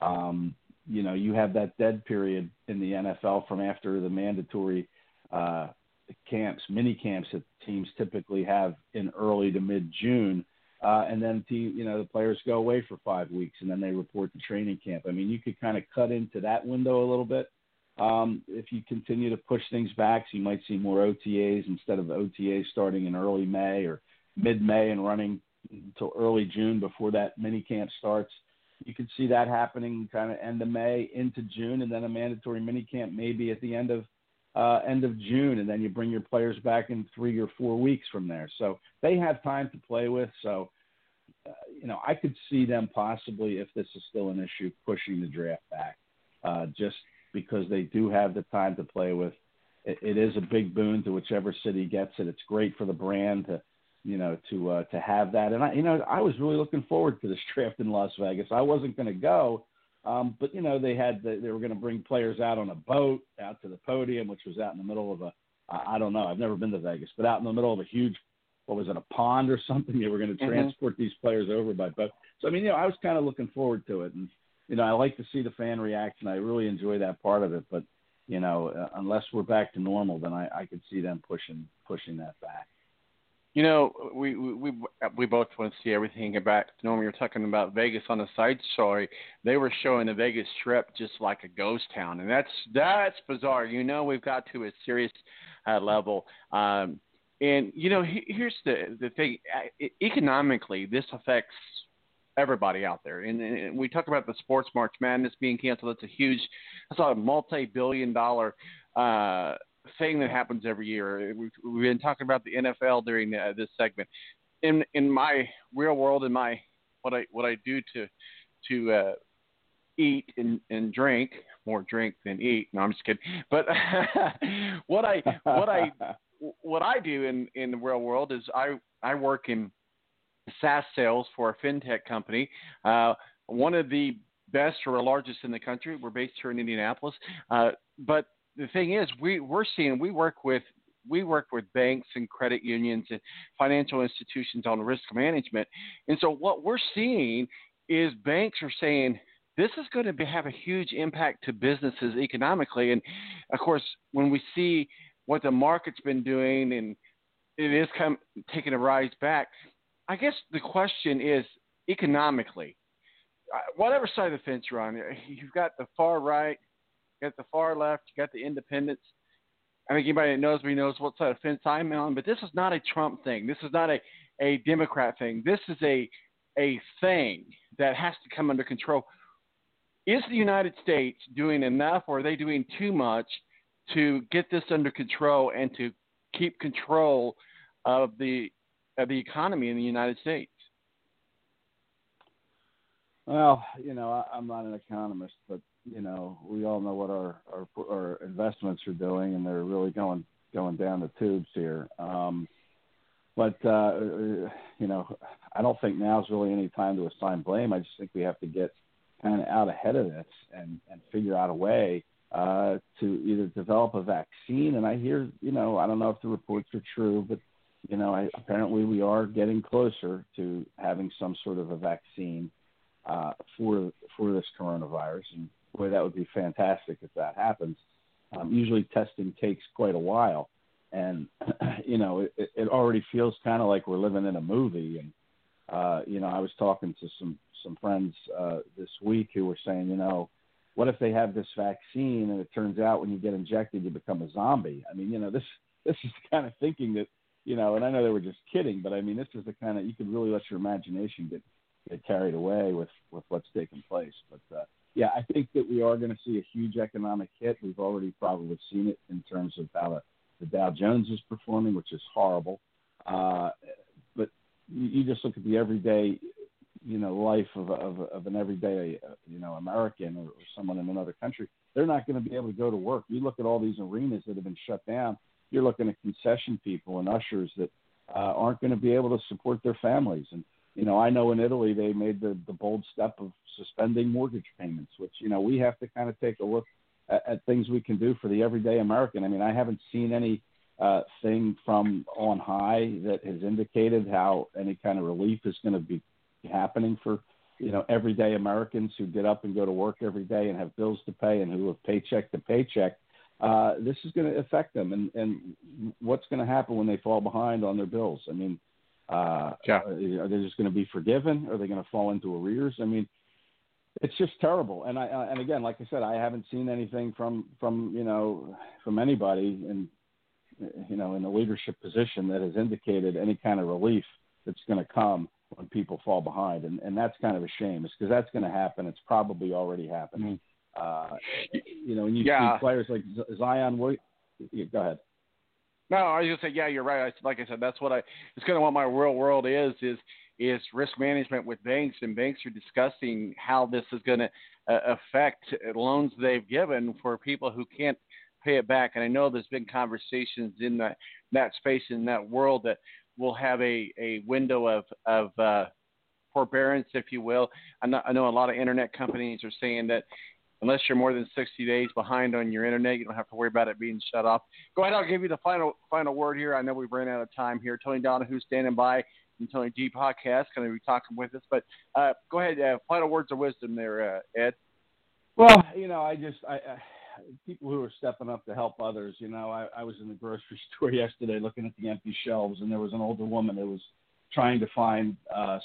You have that dead period in the NFL from after the mandatory mini camps that teams typically have in early to mid-June. And then the players go away for 5 weeks and then they report to training camp. I mean, you could kind of cut into that window a little bit. If you continue to push things back, so you might see more OTAs instead of OTAs starting in early May or mid-May and running until early June before that mini camp starts. You could see that happening kind of end of May into June, and then a mandatory mini camp maybe at the end of June, and then you bring your players back in 3 or 4 weeks from there. So they have time to play with. So, I could see them possibly, if this is still an issue, pushing the draft back just because they do have the time to play with. It is a big boon to whichever city gets it. It's great for the brand to have that. And I was really looking forward to this draft in Las Vegas. I wasn't going to go, but they were going to bring players out on a boat out to the podium, which was out in the middle of I don't know. I've never been to Vegas, but out in the middle of a huge, a pond or something. They were going to transport these players over by boat. So I was kind of looking forward to it. And I like to see the fan reaction. I really enjoy that part of it. But, unless we're back to normal, then I could see them pushing that back. We both want to see everything back to normal. You're talking about Vegas on a side story. They were showing the Vegas Strip just like a ghost town, and that's bizarre. We've got to a serious level. And, here's the thing. Economically, this affects – everybody out there. And we talk about the sports March Madness being canceled. That's a multi-billion-dollar thing that happens every year. We've been talking about the NFL during this segment. In my real world, in my what I do to eat and drink, more drink than eat. No, I'm just kidding. But what I do in the real world is I work in SaaS sales for a fintech company, one of the best or largest in the country. We're based here in Indianapolis, but the thing is, we work with banks and credit unions and financial institutions on risk management, and so what we're seeing is banks are saying, this is going to have a huge impact to businesses economically. And, of course, when we see what the market's been doing and it is taking a rise back, I guess the question is economically, whatever side of the fence you're on, you've got the far right, you got the far left, you got the independents. I think anybody that knows me knows what side of the fence I'm on, but this is not a Trump thing. This is not a Democrat thing. This is a thing that has to come under control. Is the United States doing enough, or are they doing too much to get this under control and to keep control of the economy in the United States? Well, you know, I'm not an economist, but, you know, we all know what our investments are doing, and they're really going down the tubes here. But you know, I don't think now's really any time to assign blame. I just think we have to get kind of out ahead of this and figure out a way to either develop a vaccine. And I hear, you know, I don't know if the reports are true, but, you know, apparently we are getting closer to having some sort of a vaccine for this coronavirus. And boy, that would be fantastic if that happens. Usually testing takes quite a while. And, you know, it already feels kind of like we're living in a movie. And, you know, I was talking to some friends this week who were saying, you know, what if they have this vaccine and it turns out when you get injected, you become a zombie? I mean, you know, this is the kind of thinking that, you know, and I know they were just kidding, but I mean, this is the kind of, you could really let your imagination get carried away with what's taking place. But, yeah, I think that we are going to see a huge economic hit. We've already probably seen it in terms of how the Dow Jones is performing, which is horrible. But you just look at the everyday, you know, life of an everyday, you know, American or someone in another country. They're not going to be able to go to work. You look at all these arenas that have been shut down. You're looking at concession people and ushers that aren't going to be able to support their families. And, you know, I know in Italy they made the bold step of suspending mortgage payments, which, you know, we have to kind of take a look at things we can do for the everyday American. I mean, I haven't seen any thing from on high that has indicated how any kind of relief is going to be happening for, you know, everyday Americans who get up and go to work every day and have bills to pay and who have paycheck to paycheck. This is going to affect them. And what's going to happen when they fall behind on their bills? I mean, are they just going to be forgiven? Are they going to fall into arrears? I mean, it's just terrible. And and again, like I said, I haven't seen anything from anybody in, you know, in a leadership position that has indicated any kind of relief that's going to come when people fall behind. And that's kind of a shame, because that's going to happen. It's probably already happening. You know, and you see players like Zion Williamson. Go ahead. No, I was going to say, yeah, you're right. Like I said, that's what it's kind of what my real world is risk management with banks, and banks are discussing how this is going to affect loans they've given for people who can't pay it back. And I know there's been conversations in that space, in that world, that we'll have a window of forbearance, if you will. I know a lot of internet companies are saying that unless you're more than 60 days behind on your internet, you don't have to worry about it being shut off. Go ahead. I'll give you the final word here. I know we've ran out of time here. Tony Donahue standing by from Tony D Podcast, going to be talking with us. But go ahead. Final words of wisdom there, Ed. Well, you know, I people who are stepping up to help others. You know, I was in the grocery store yesterday looking at the empty shelves, and there was an older woman who was trying to find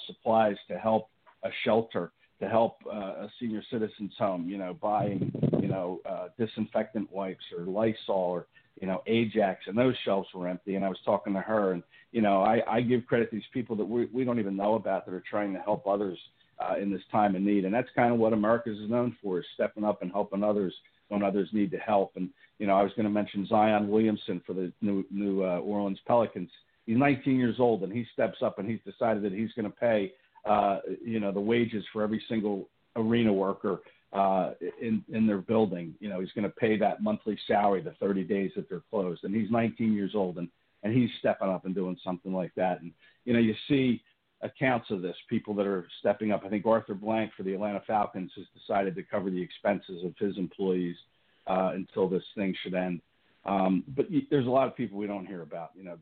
supplies to help a shelter, to help a senior citizen's home, you know, buying, you know, disinfectant wipes or Lysol or, you know, Ajax, and those shelves were empty. And I was talking to her, and, you know, I give credit to these people that we don't even know about, that are trying to help others in this time of need. And that's kind of what America is known for, is stepping up and helping others when others need to help. And, you know, I was going to mention Zion Williamson for the New Orleans Pelicans. He's 19 years old, and he steps up, and he's decided that he's going to pay, you know, the wages for every single arena worker in their building. You know, he's going to pay that monthly salary the 30 days that they're closed. And he's 19 years old, and he's stepping up and doing something like that. And, you know, you see accounts of this, people that are stepping up. I think Arthur Blank for the Atlanta Falcons has decided to cover the expenses of his employees until this thing should end. But there's a lot of people we don't hear about, you know,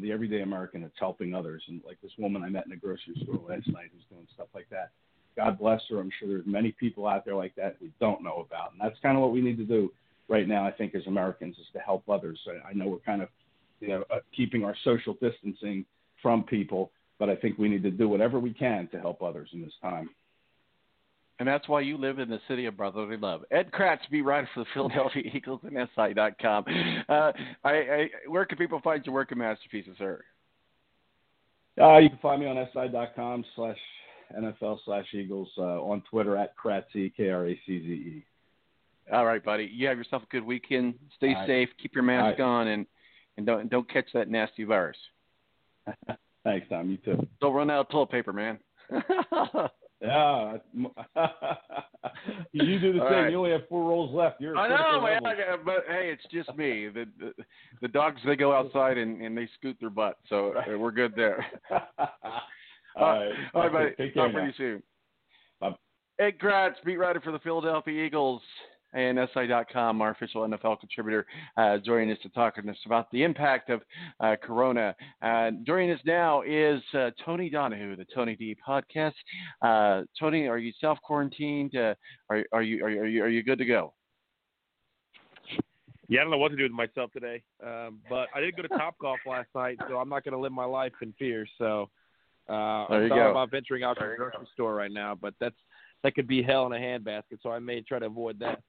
the everyday American that's helping others. And like this woman I met in a grocery store last night who's doing stuff like that. God bless her. I'm sure there's many people out there like that we don't know about. And that's kind of what we need to do right now, I think, as Americans, is to help others. I know we're kind of, keeping our social distancing from people, but I think we need to do whatever we can to help others in this time. And that's why you live in the city of brotherly love. Ed Kracz, beat writer for the Philadelphia Eagles and SI.com. Where can people find your work and masterpieces, sir? You can find me on SI.com/NFL/Eagles, on Twitter at Kratze, Kracze. All right, buddy. You have yourself a good weekend. Stay safe. Keep your mask on and don't catch that nasty virus. Thanks, Tom. You too. Don't run out of toilet paper, man. Yeah. You do the same. Right. You only have 4 rolls left. I know, man. But hey, it's just me. The dogs, they go outside and they scoot their butt. So we're good there. All right, buddy. Take care. Talk to you soon. Bye. Ed Kracz, beat writer for the Philadelphia Eagles and SI.com, our official NFL contributor, joining us to talk to us about the impact of Corona. Joining us now is Tony Donahue, the Tony D Podcast. Tony, are you self-quarantined? Are you good to go? Yeah, I don't know what to do with myself today, but I did go to Topgolf last night, so I'm not going to live my life in fear. So I'm thought about venturing out to the grocery store right now, but that could be hell in a handbasket, so I may try to avoid that.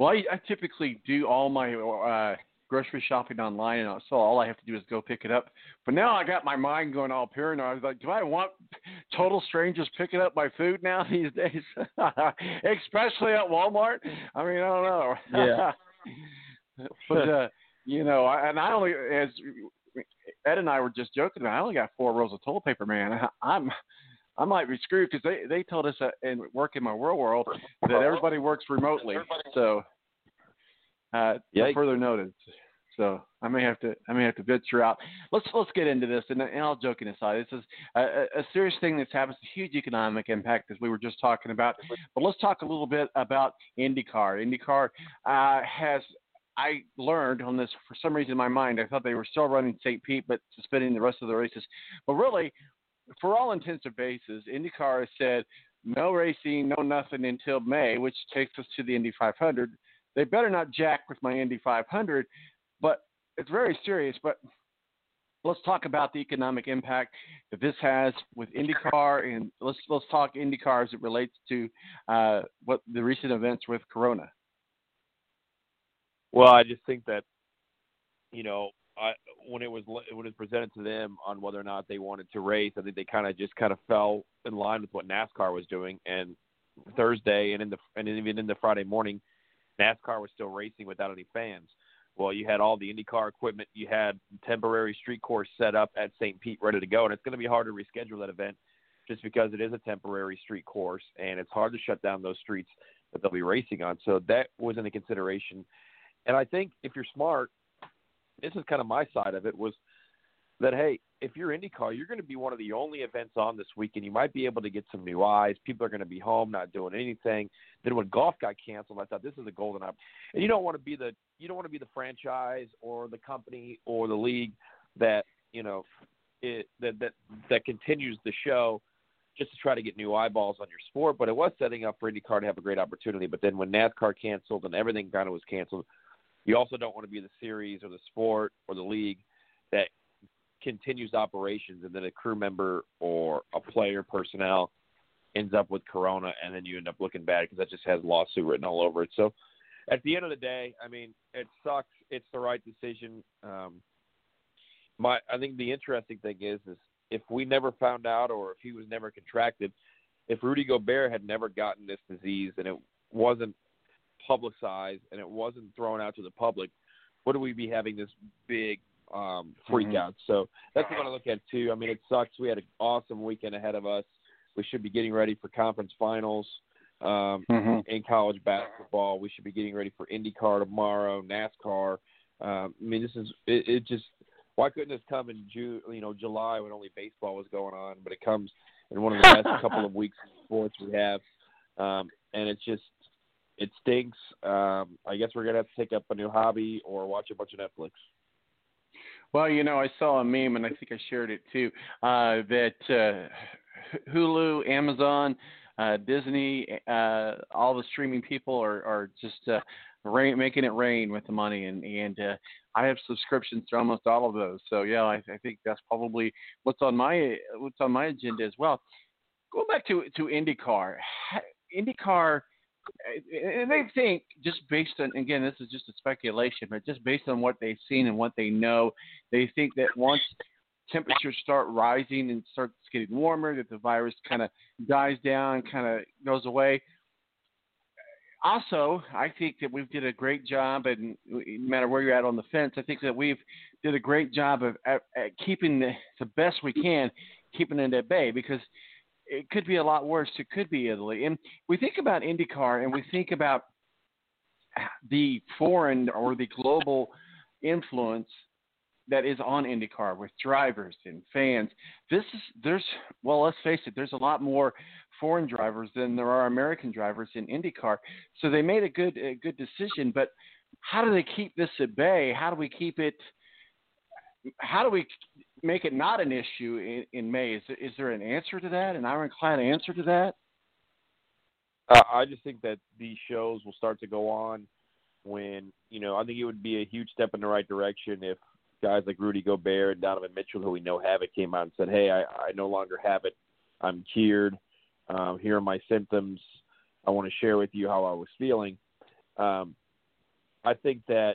Well, I typically do all my grocery shopping online, and so all I have to do is go pick it up. But now I got my mind going all paranoid. I was like, do I want total strangers picking up my food now these days, especially at Walmart? I mean, I don't know. Yeah. But, I only, as Ed and I were just joking, I only got 4 rolls of toilet paper, man. I might be screwed because they told us and work in my world that everybody works remotely. So no further notice. So I may have to venture out. Let's get into this. And all joking aside, this is a serious thing that's happened. It's a huge economic impact, as we were just talking about. But let's talk a little bit about IndyCar. IndyCar has. I learned on this for some reason in my mind. I thought they were still running St. Pete, but suspending the rest of the races. But really, for all intents and bases, IndyCar has said no racing, no nothing until May, which takes us to the Indy 500. They better not jack with my Indy 500, but it's very serious. But let's talk about the economic impact that this has with IndyCar, and let's talk IndyCar as it relates to what the recent events with Corona. Well, I just think that when it was presented to them on whether or not they wanted to race, I think they kind of fell in line with what NASCAR was doing. And Thursday and even in the Friday morning, NASCAR was still racing without any fans. Well, you had all the IndyCar equipment, you had temporary street course set up at St. Pete ready to go, and it's going to be hard to reschedule that event just because it is a temporary street course, and it's hard to shut down those streets that they'll be racing on. So that wasn't a consideration. And I think if you're smart, this is kind of my side of it, was that, hey, if you're IndyCar, you're going to be one of the only events on this weekend. You might be able to get some new eyes. People are going to be home, not doing anything. Then when golf got canceled, I thought this is a golden opportunity. And you don't want to be the franchise or the company or the league that that continues the show just to try to get new eyeballs on your sport. But it was setting up for IndyCar to have a great opportunity. But then when NASCAR canceled and everything kind of was canceled, you also don't want to be the series or the sport or the league that continues operations and then a crew member or a player personnel ends up with Corona, and then you end up looking bad because that just has lawsuit written all over it. So at the end of the day, I mean, it sucks. It's the right decision. I think the interesting thing is if we never found out, or if he was never contracted, if Rudy Gobert had never gotten this disease and it wasn't publicized and it wasn't thrown out to the public, would we be having this big freak out? So that's what I look at too. I mean, it sucks. We had an awesome weekend ahead of us. We should be getting ready for conference finals in college basketball. We should be getting ready for IndyCar tomorrow, NASCAR. I mean, this is it just, why couldn't this come in June, July, when only baseball was going on? But it comes in one of the best couple of weeks of sports we have. And it's just, it stinks. I guess we're going to have to take up a new hobby or watch a bunch of Netflix. Well, I saw a meme, and I think I shared it too, that Hulu, Amazon, Disney, all the streaming people are just making it rain with the money. And I have subscriptions to almost all of those. So, yeah, I think that's probably what's on my agenda as well. Going back to IndyCar. IndyCar, and they think just based on, again, this is just a speculation, but just based on what they've seen and what they know, they think that once temperatures start rising and starts getting warmer, that the virus kind of dies down, kind of goes away. Also, I think that we've did a great job, and no matter where you're at on the fence, I think that we've did a great job of at keeping the best we can, keeping it at bay, because it could be a lot worse. It could be Italy. And we think about IndyCar and we think about the foreign or the global influence that is on IndyCar with drivers and fans. Let's face it, there's a lot more foreign drivers than there are American drivers in IndyCar. So they made a good decision, but how do they keep this at bay? How do we keep it? How do we make it not an issue in May? Is there an answer to that, an ironclad answer to that? I just think that these shows will start to go on when, I think it would be a huge step in the right direction if guys like Rudy Gobert and Donovan Mitchell, who we know have it, came out and said, hey, I no longer have it. I'm cured. Here are my symptoms. I want to share with you how I was feeling. I think that,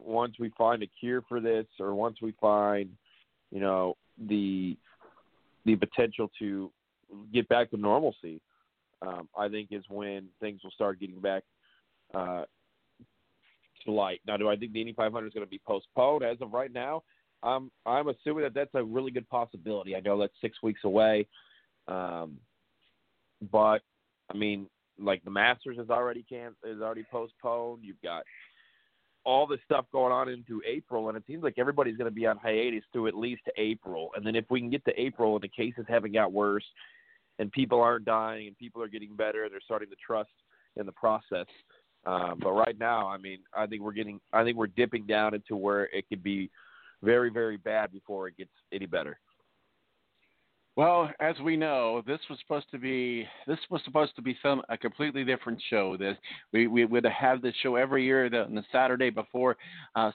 once we find a cure for this, or once we find, the potential to get back to normalcy, I think is when things will start getting back to light. Now, do I think the Indy 500 is going to be postponed as of right now? I'm assuming that that's a really good possibility. I know that's 6 weeks away, but I mean, like the Masters is already postponed. You've got all this stuff going on into April, and it seems like everybody's going to be on hiatus through at least April. And then if we can get to April and the cases haven't got worse and people aren't dying and people are getting better, they're starting to trust in the process. But right now, I mean, I think we're dipping down into where it could be very, very bad before it gets any better. Well, as we know, this was supposed to be a completely different show. This we would have this show every year on the Saturday before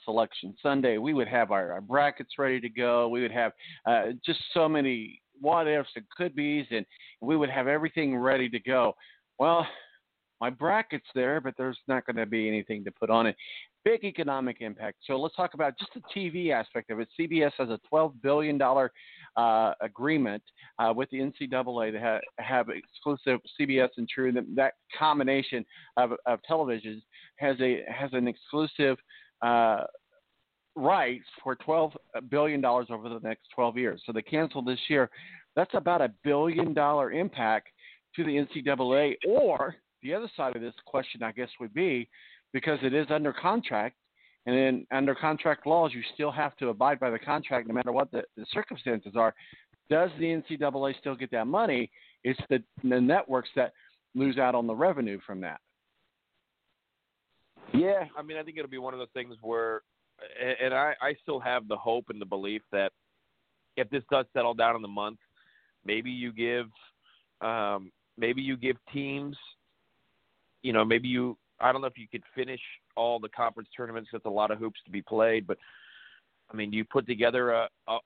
Selection Sunday. We would have our brackets ready to go. We would have just so many what ifs and could be's, and we would have everything ready to go. Well, my bracket's there, but there's not going to be anything to put on it. Big economic impact. So let's talk about just the TV aspect of it. CBS has a $12 billion agreement with the NCAA to have exclusive CBS, and True. That combination of television has an exclusive rights for $12 billion over the next 12 years. So they canceled this year. That's about $1 billion impact to the NCAA. Or the other side of this question, I guess, would be, because it is under contract, and then under contract laws, you still have to abide by the contract no matter what the circumstances are. Does the NCAA still get that money? It's the networks that lose out on the revenue from that. Yeah, I mean, I think it'll be one of those things where, and I still have the hope and the belief that if this does settle down in the month, maybe you give teams, I don't know if you could finish all the conference tournaments. That's a lot of hoops to be played, but I mean, you put together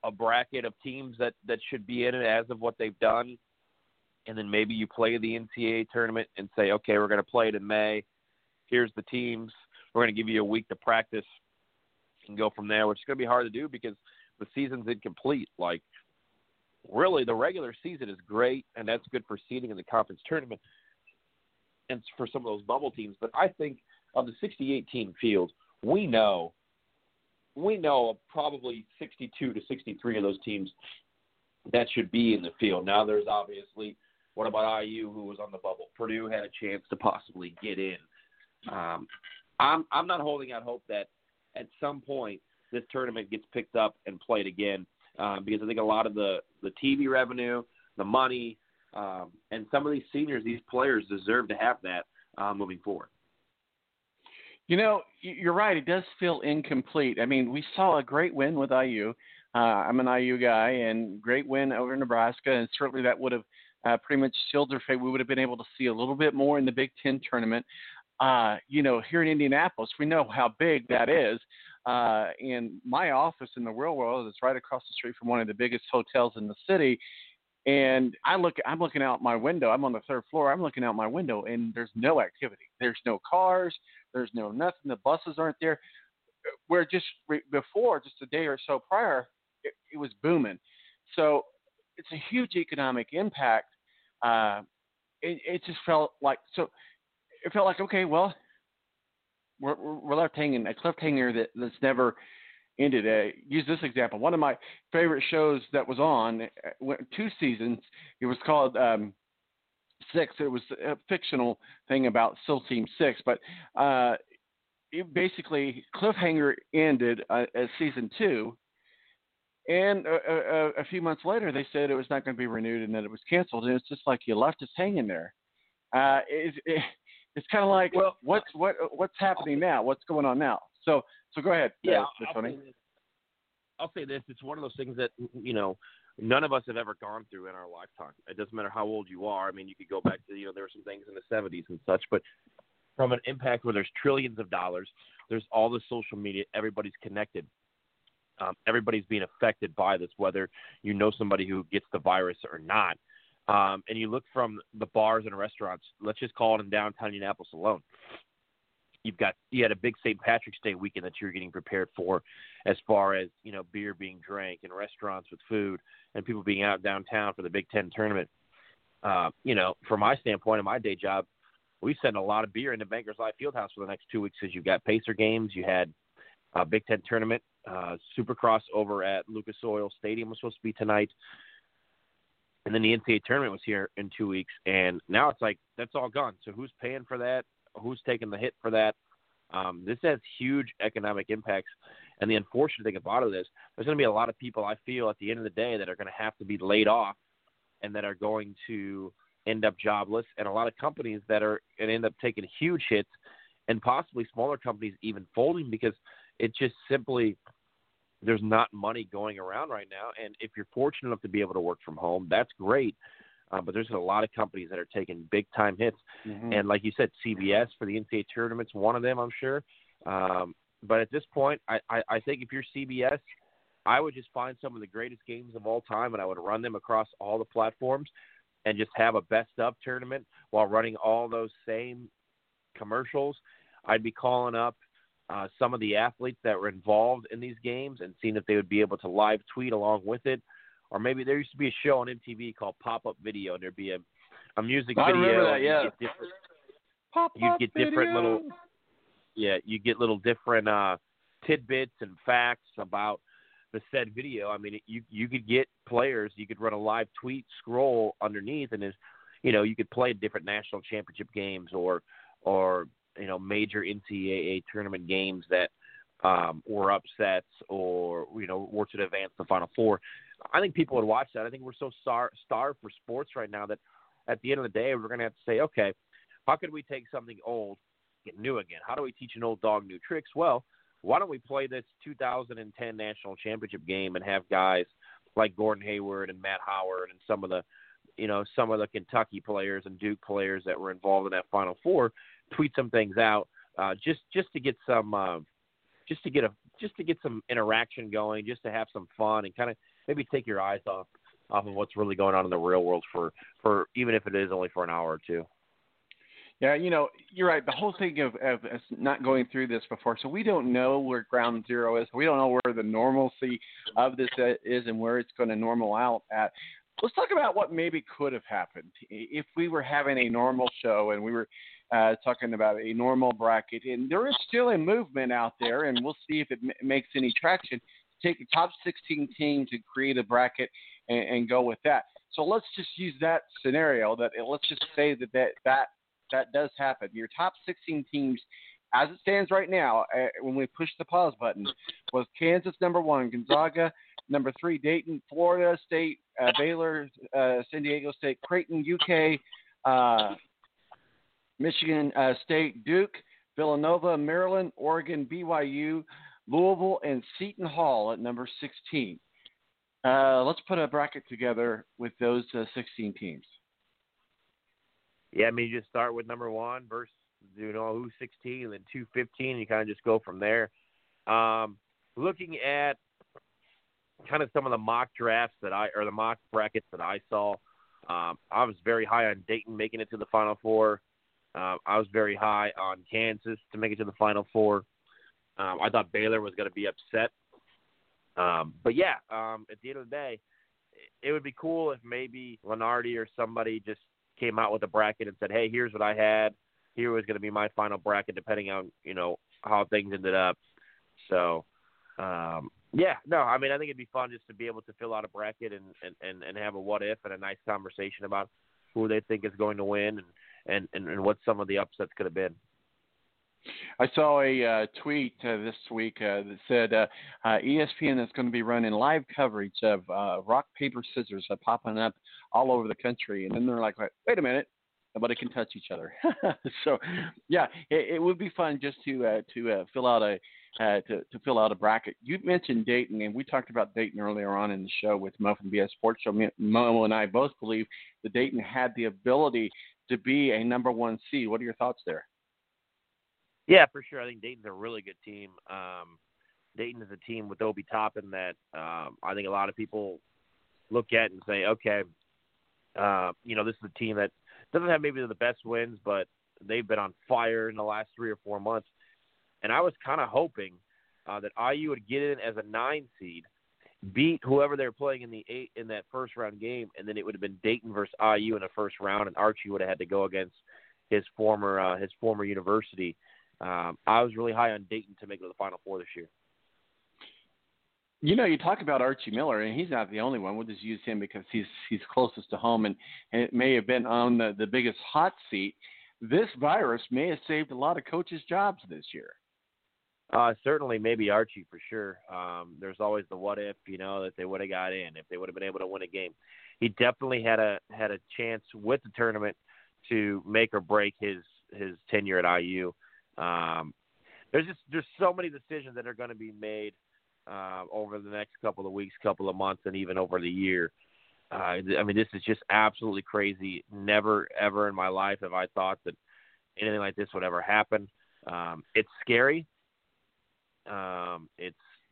a bracket of teams that should be in it as of what they've done. And then maybe you play the NCAA tournament and say, okay, we're going to play it in May. Here's the teams. We're going to give you a week to practice and go from there, which is going to be hard to do because the season's incomplete. Like, really, the regular season is great, and that's good for seeding in the conference tournament and for some of those bubble teams. But I think of the 68-team field, we know probably 62 to 63 of those teams that should be in the field. Now there's obviously, what about IU, who was on the bubble? Purdue had a chance to possibly get in. I'm not holding out hope that at some point this tournament gets picked up and played again, because I think a lot of the TV revenue, the money, and some of these seniors, these players deserve to have that moving forward. You're right. It does feel incomplete. I mean, we saw a great win with IU. I'm an IU guy, and great win over Nebraska, and certainly that would have pretty much sealed their fate. We would have been able to see a little bit more in the Big Ten tournament. Here in Indianapolis, we know how big that is. In my office in the real world, it's right across the street from one of the biggest hotels in the city. And I'm looking out my window. I'm on the third floor. I'm looking out my window, and there's no activity. There's no cars. There's no nothing. The buses aren't there. Where just a day or so prior, it was booming. So it's a huge economic impact. It felt like, okay, well, we're left hanging, a cliffhanger that's never ended. Use this example. One of my favorite shows that was on, two seasons, it was called Six. It was a fictional thing about SEAL Team Six, but it basically cliffhanger ended at season two. And a few months later, they said it was not going to be renewed and that it was canceled. And it's just like you left us hanging there. It's kind of like, well, what's happening now? What's going on now? So go ahead. Yeah, Tony. I'll say this. It's one of those things that, none of us have ever gone through in our lifetime. It doesn't matter how old you are. I mean, you could go back to, there were some things in the 70s and such, but from an impact where there's trillions of dollars, there's all the social media, everybody's connected. Everybody's being affected by this, whether somebody who gets the virus or not. And you look from the bars and restaurants, let's just call it in downtown Indianapolis alone. You had a big St. Patrick's Day weekend that you were getting prepared for as far as, beer being drank and restaurants with food and people being out downtown for the Big Ten tournament. From my standpoint in my day job, we sent a lot of beer into Bankers Life Fieldhouse for the next 2 weeks because you got Pacer games, you had a Big Ten tournament, Supercross over at Lucas Oil Stadium was supposed to be tonight. And then the NCAA tournament was here in 2 weeks, and now it's like that's all gone. So who's paying for that? Who's taking the hit for that? This has huge economic impacts, and the unfortunate thing about it is there's going to be a lot of people, I feel, at the end of the day that are going to have to be laid off and that are going to end up jobless, and a lot of companies that are going to end up taking huge hits and possibly smaller companies even folding because it just simply – there's not money going around right now, and if you're fortunate enough to be able to work from home, that's great, but there's a lot of companies that are taking big-time hits, and like you said, CBS for the NCAA tournament's one of them, I'm sure, but at this point, I think if you're CBS, I would just find some of the greatest games of all time, and I would run them across all the platforms and just have a best-of tournament while running all those same commercials. I'd be calling up some of the athletes that were involved in these games and seeing if they would be able to live tweet along with it. Or maybe there used to be a show on MTV called Pop-Up Video, and there'd be a music video. I remember that, yeah. You'd get little different tidbits and facts about the said video. I mean, you could get players, you could run a live tweet scroll underneath, and you could play different national championship games or major NCAA tournament games that were upsets or, were to advance the Final Four. I think people would watch that. I think we're so starved for sports right now that at the end of the day, we're going to have to say, okay, how could we take something old and get new again? How do we teach an old dog new tricks? Well, why don't we play this 2010 national championship game and have guys like Gordon Hayward and Matt Howard and some of the Kentucky players and Duke players that were involved in that Final Four tweet some things out just to get some interaction going, just to have some fun and kind of maybe take your eyes off of what's really going on in the real world for even if it is only for an hour or two. Yeah, you're right. The whole thing of us not going through this before, so we don't know where ground zero is. We don't know where the normalcy of this is and where it's going to normal out at. Let's talk about what maybe could have happened if we were having a normal show and we were talking about a normal bracket. And there is still a movement out there, and we'll see if it makes any traction, to take the top 16 teams and create a bracket and go with that. So let's just use that scenario. Let's just say that does happen. Your top 16 teams, as it stands right now, when we push the pause button, was Kansas #1, Gonzaga #3, Dayton, Florida State, Baylor, San Diego State, Creighton, UK, Michigan State, Duke, Villanova, Maryland, Oregon, BYU, Louisville, and Seton Hall at #16. Let's put a bracket together with those 16 teams. Yeah, I mean, you just start with number one versus, you know, who's 16, then 215. You kind of just go from there. Looking at kind of some of the mock drafts that the mock brackets that I saw, I was very high on Dayton making it to the Final Four. I was very high on Kansas to make it to the Final Four. I thought Baylor was going to be upset. But, yeah, at the end of the day, it would be cool if maybe Lenardi or somebody just came out with a bracket and said, hey, here's what I had. Here was going to be my final bracket, depending on, you know, how things ended up. So, yeah, no, I mean, I think it'd be fun just to be able to fill out a bracket and have a what if and a nice conversation about who they think is going to win and what some of the upsets could have been. I saw a tweet this week that said ESPN is going to be running live coverage of rock, paper, scissors popping up all over the country. And then they're like, wait a minute, nobody can touch each other. So, yeah, it would be fun just to fill out a to fill out a bracket. You mentioned Dayton, and we talked about Dayton earlier on in the show with Mo from BS Sports Show. Mo and I both believe that Dayton had the ability to be a number one seed. What are your thoughts there? Yeah, for sure. I think Dayton's a really good team. Dayton is a team with Obi Toppin that I think a lot of people look at and say, okay, you know, this is a team that doesn't have maybe the best wins, but they've been on fire in the last 3 or 4 months. And I was kind of hoping that IU would get in as a 9 seed, beat whoever they're playing in the 8 in that first round game, and then it would have been Dayton versus IU in the first round, and Archie would have had to go against his former university. I was really high on Dayton to make it to the Final Four this year. You know, you talk about Archie Miller, and he's not the only one. We'll just use him because he's closest to home, and it may have been on the biggest hot seat. This virus may have saved a lot of coaches' jobs this year. Certainly, maybe Archie for sure. There's always the what if, you know, that they would have got in, if they would have been able to win a game. He definitely had a chance with the tournament to make or break his tenure at IU. There's so many decisions that are going to be made over the next couple of weeks, couple of months, and even over the year. I mean, this is just absolutely crazy. Never, ever in my life have I thought that anything like this would ever happen. It's scary.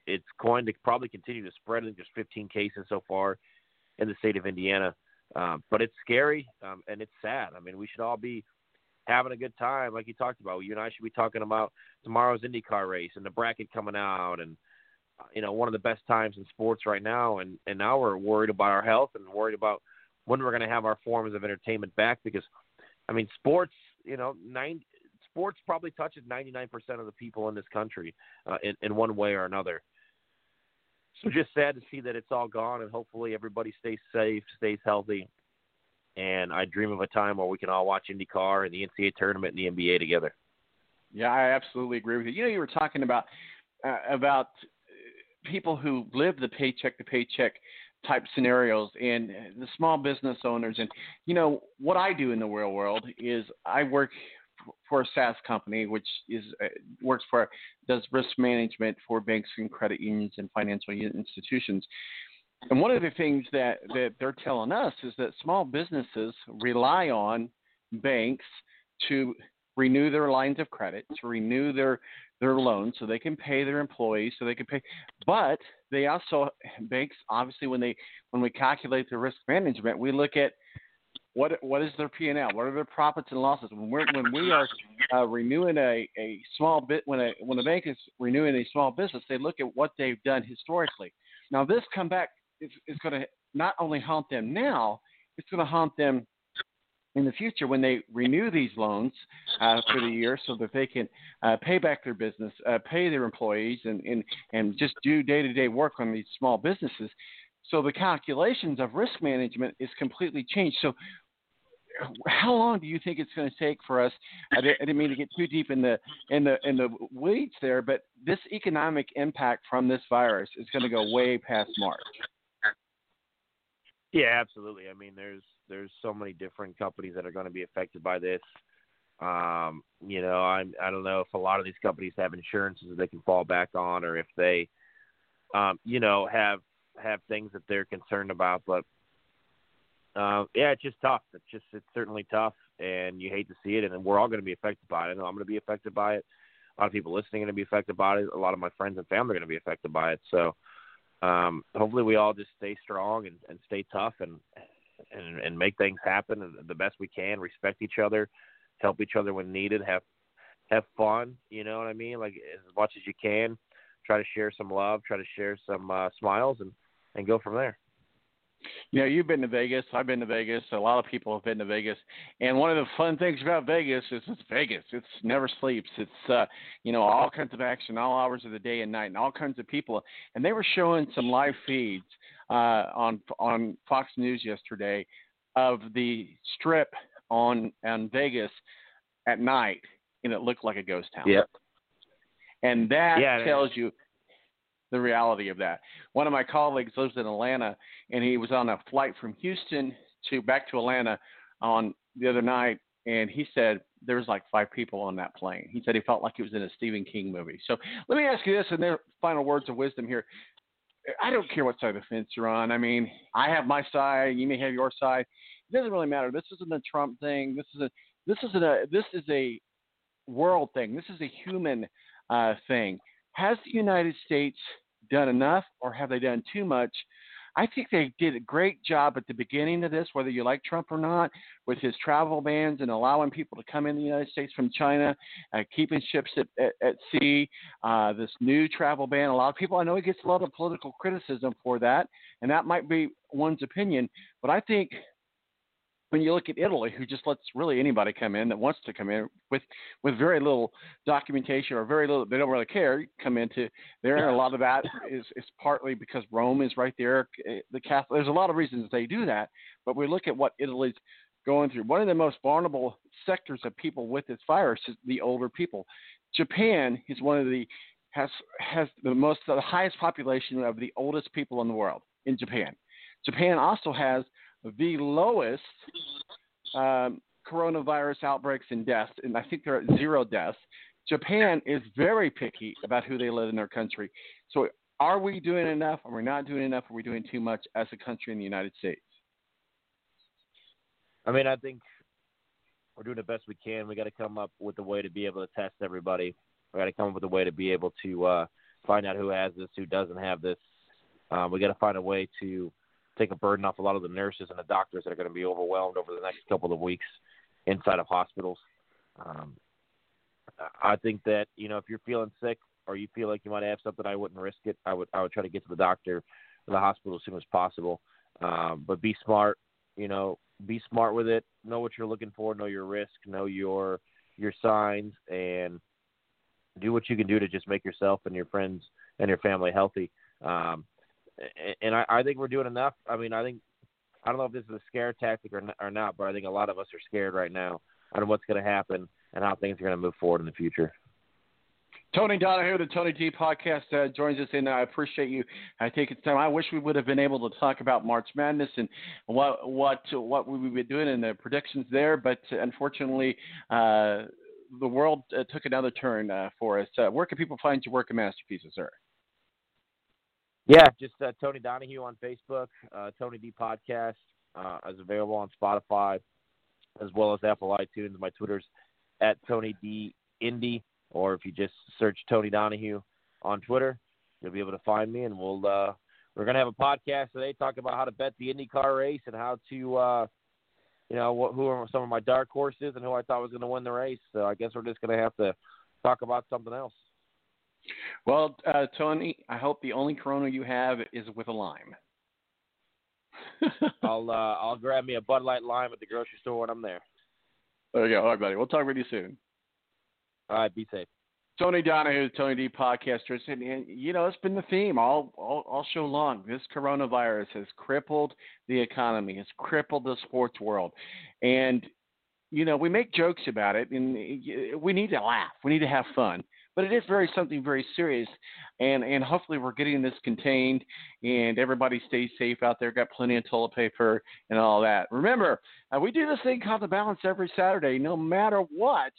It's going to probably continue to spread. I think there's 15 cases so far in the state of Indiana. But it's scary, and it's sad. I mean, we should all be having a good time, like you talked about. You and I should be talking about tomorrow's IndyCar race and the bracket coming out, and you know, one of the best times in sports right now. And now we're worried about our health and worried about when we're going to have our forms of entertainment back. Because, I mean, sports, you know, sports probably touches 99% of the people in this country in one way or another. So just sad to see that it's all gone, and hopefully everybody stays safe, stays healthy. And I dream of a time where we can all watch IndyCar and the NCAA tournament and the NBA together. Yeah, I absolutely agree with you. You know, you were talking about people who live the paycheck-to-paycheck type scenarios and the small business owners. And, you know, what I do in the real world is I work for a SaaS company, which is does risk management for banks and credit unions and financial institutions. And one of the things that they're telling us is that small businesses rely on banks to renew their lines of credit, to renew their loans so they can pay their employees, so they can pay. But they also, banks, obviously, when we calculate the risk management, we look at what is their P&L, what are their profits and losses. When we are renewing a small bit, when a bank is renewing a small business, they look at what they've done historically. Now this comeback, it's going to not only haunt them now, it's going to haunt them in the future when they renew these loans for the year so that they can pay back their business, pay their employees, and just do day-to-day work on these small businesses. So the calculations of risk management is completely changed. So how long do you think it's going to take for us? I didn't mean to get too deep in the weeds there, but this economic impact from this virus is going to go way past March. Yeah, absolutely. I mean, there's so many different companies that are going to be affected by this. You know, I don't know if a lot of these companies have insurances that they can fall back on, or if they, you know, have have things that they're concerned about. But, yeah, it's just tough. It's certainly tough, and you hate to see it, and we're all going to be affected by it. I know I'm going to be affected by it. A lot of people listening are going to be affected by it. A lot of my friends and family are going to be affected by it. So hopefully we all just stay strong and stay tough and make things happen the best we can, respect each other, help each other when needed, have fun, you know what I mean? Like, as much as you can, try to share some love, try to share some smiles, and go from there. You know, you've been to Vegas. I've been to Vegas. A lot of people have been to Vegas. And one of the fun things about Vegas is it's Vegas. It never sleeps. It's, you know, all kinds of action, all hours of the day and night, and all kinds of people. And they were showing some live feeds on Fox News yesterday of the Strip on Vegas at night, and it looked like a ghost town. Yep. And that tells you the reality of that. One of my colleagues lives in Atlanta, and he was on a flight from Houston back to Atlanta on the other night, and he said there was like 5 people on that plane. He said he felt like he was in a Stephen King movie. So let me ask you this, and their final words of wisdom here. I don't care what side of the fence you're on. I mean, I have my side. You may have your side. It doesn't really matter. This isn't a Trump thing. This is a world thing. This is a human thing. Has the United States done enough, or have they done too much? I think they did a great job at the beginning of this, whether you like Trump or not, with his travel bans and allowing people to come in the United States from China, keeping ships at sea, this new travel ban. A lot of people, I know he gets a lot of political criticism for that, and that might be one's opinion, but I think when you look at Italy, who just lets really anybody come in that wants to come in with very little documentation or very little, they don't really care, come into there. And a lot of that is partly because Rome is right there. There's a lot of reasons they do that, but we look at what Italy's going through. One of the most vulnerable sectors of people with this virus is the older people. Japan is has the highest population of the oldest people in the world in Japan. Japan also has the lowest coronavirus outbreaks and deaths, and I think they're at 0 deaths. Japan is very picky about who they let in their country. So are we doing enough? Are we not doing enough? Are we doing too much as a country in the United States? I mean, I think we're doing the best we can. We got to come up with a way to be able to test everybody. We got to come up with a way to be able to find out who has this, who doesn't have this. We got to find a way to take a burden off a lot of the nurses and the doctors that are going to be overwhelmed over the next couple of weeks inside of hospitals. I think that, you know, if you're feeling sick or you feel like you might have something, I wouldn't risk it. I would try to get to the doctor or the hospital as soon as possible. But be smart, you know, be smart with it. Know what you're looking for, know your risk, know your signs, and do what you can do to just make yourself and your friends and your family healthy. And I think we're doing enough. I mean, I don't know if this is a scare tactic or not, but I think a lot of us are scared right now on what's going to happen and how things are going to move forward in the future. Tony Donahue, the Tony D Podcast, joins us, and I appreciate you taking time. I wish we would have been able to talk about March Madness and what we've been doing and the predictions there, but unfortunately, the world took another turn for us. Where can people find your work and masterpieces, sir? Yeah, just Tony Donahue on Facebook. Tony D Podcast is available on Spotify as well as Apple iTunes. My Twitter's at Tony D Indy, or if you just search Tony Donahue on Twitter, you'll be able to find me. And we're gonna have a podcast today talking about how to bet the IndyCar race and how to who are some of my dark horses and who I thought was going to win the race. So I guess we're just gonna have to talk about something else. Well, Tony, I hope the only Corona you have is with a lime. I'll grab me a Bud Light Lime at the grocery store when I'm there. There you go. All right, buddy. We'll talk with you soon. All right. Be safe. Tony Donahue, Tony D Podcaster. And, you know, it's been the theme all show long. This coronavirus has crippled the economy. It's crippled the sports world. And, you know, we make jokes about it, and we need to laugh. We need to have fun. But it is something very serious, and hopefully we're getting this contained, and everybody stays safe out there, got plenty of toilet paper and all that. Remember, we do this thing called The Balance every Saturday, no matter what.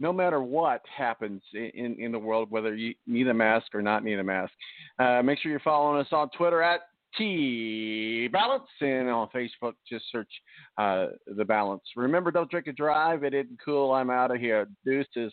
no matter what happens in the world, whether you need a mask or not need a mask. Make sure you're following us on Twitter at T-Balance, and on Facebook, just search The Balance. Remember, don't drink and drive. It isn't cool. I'm out of here. Deuces.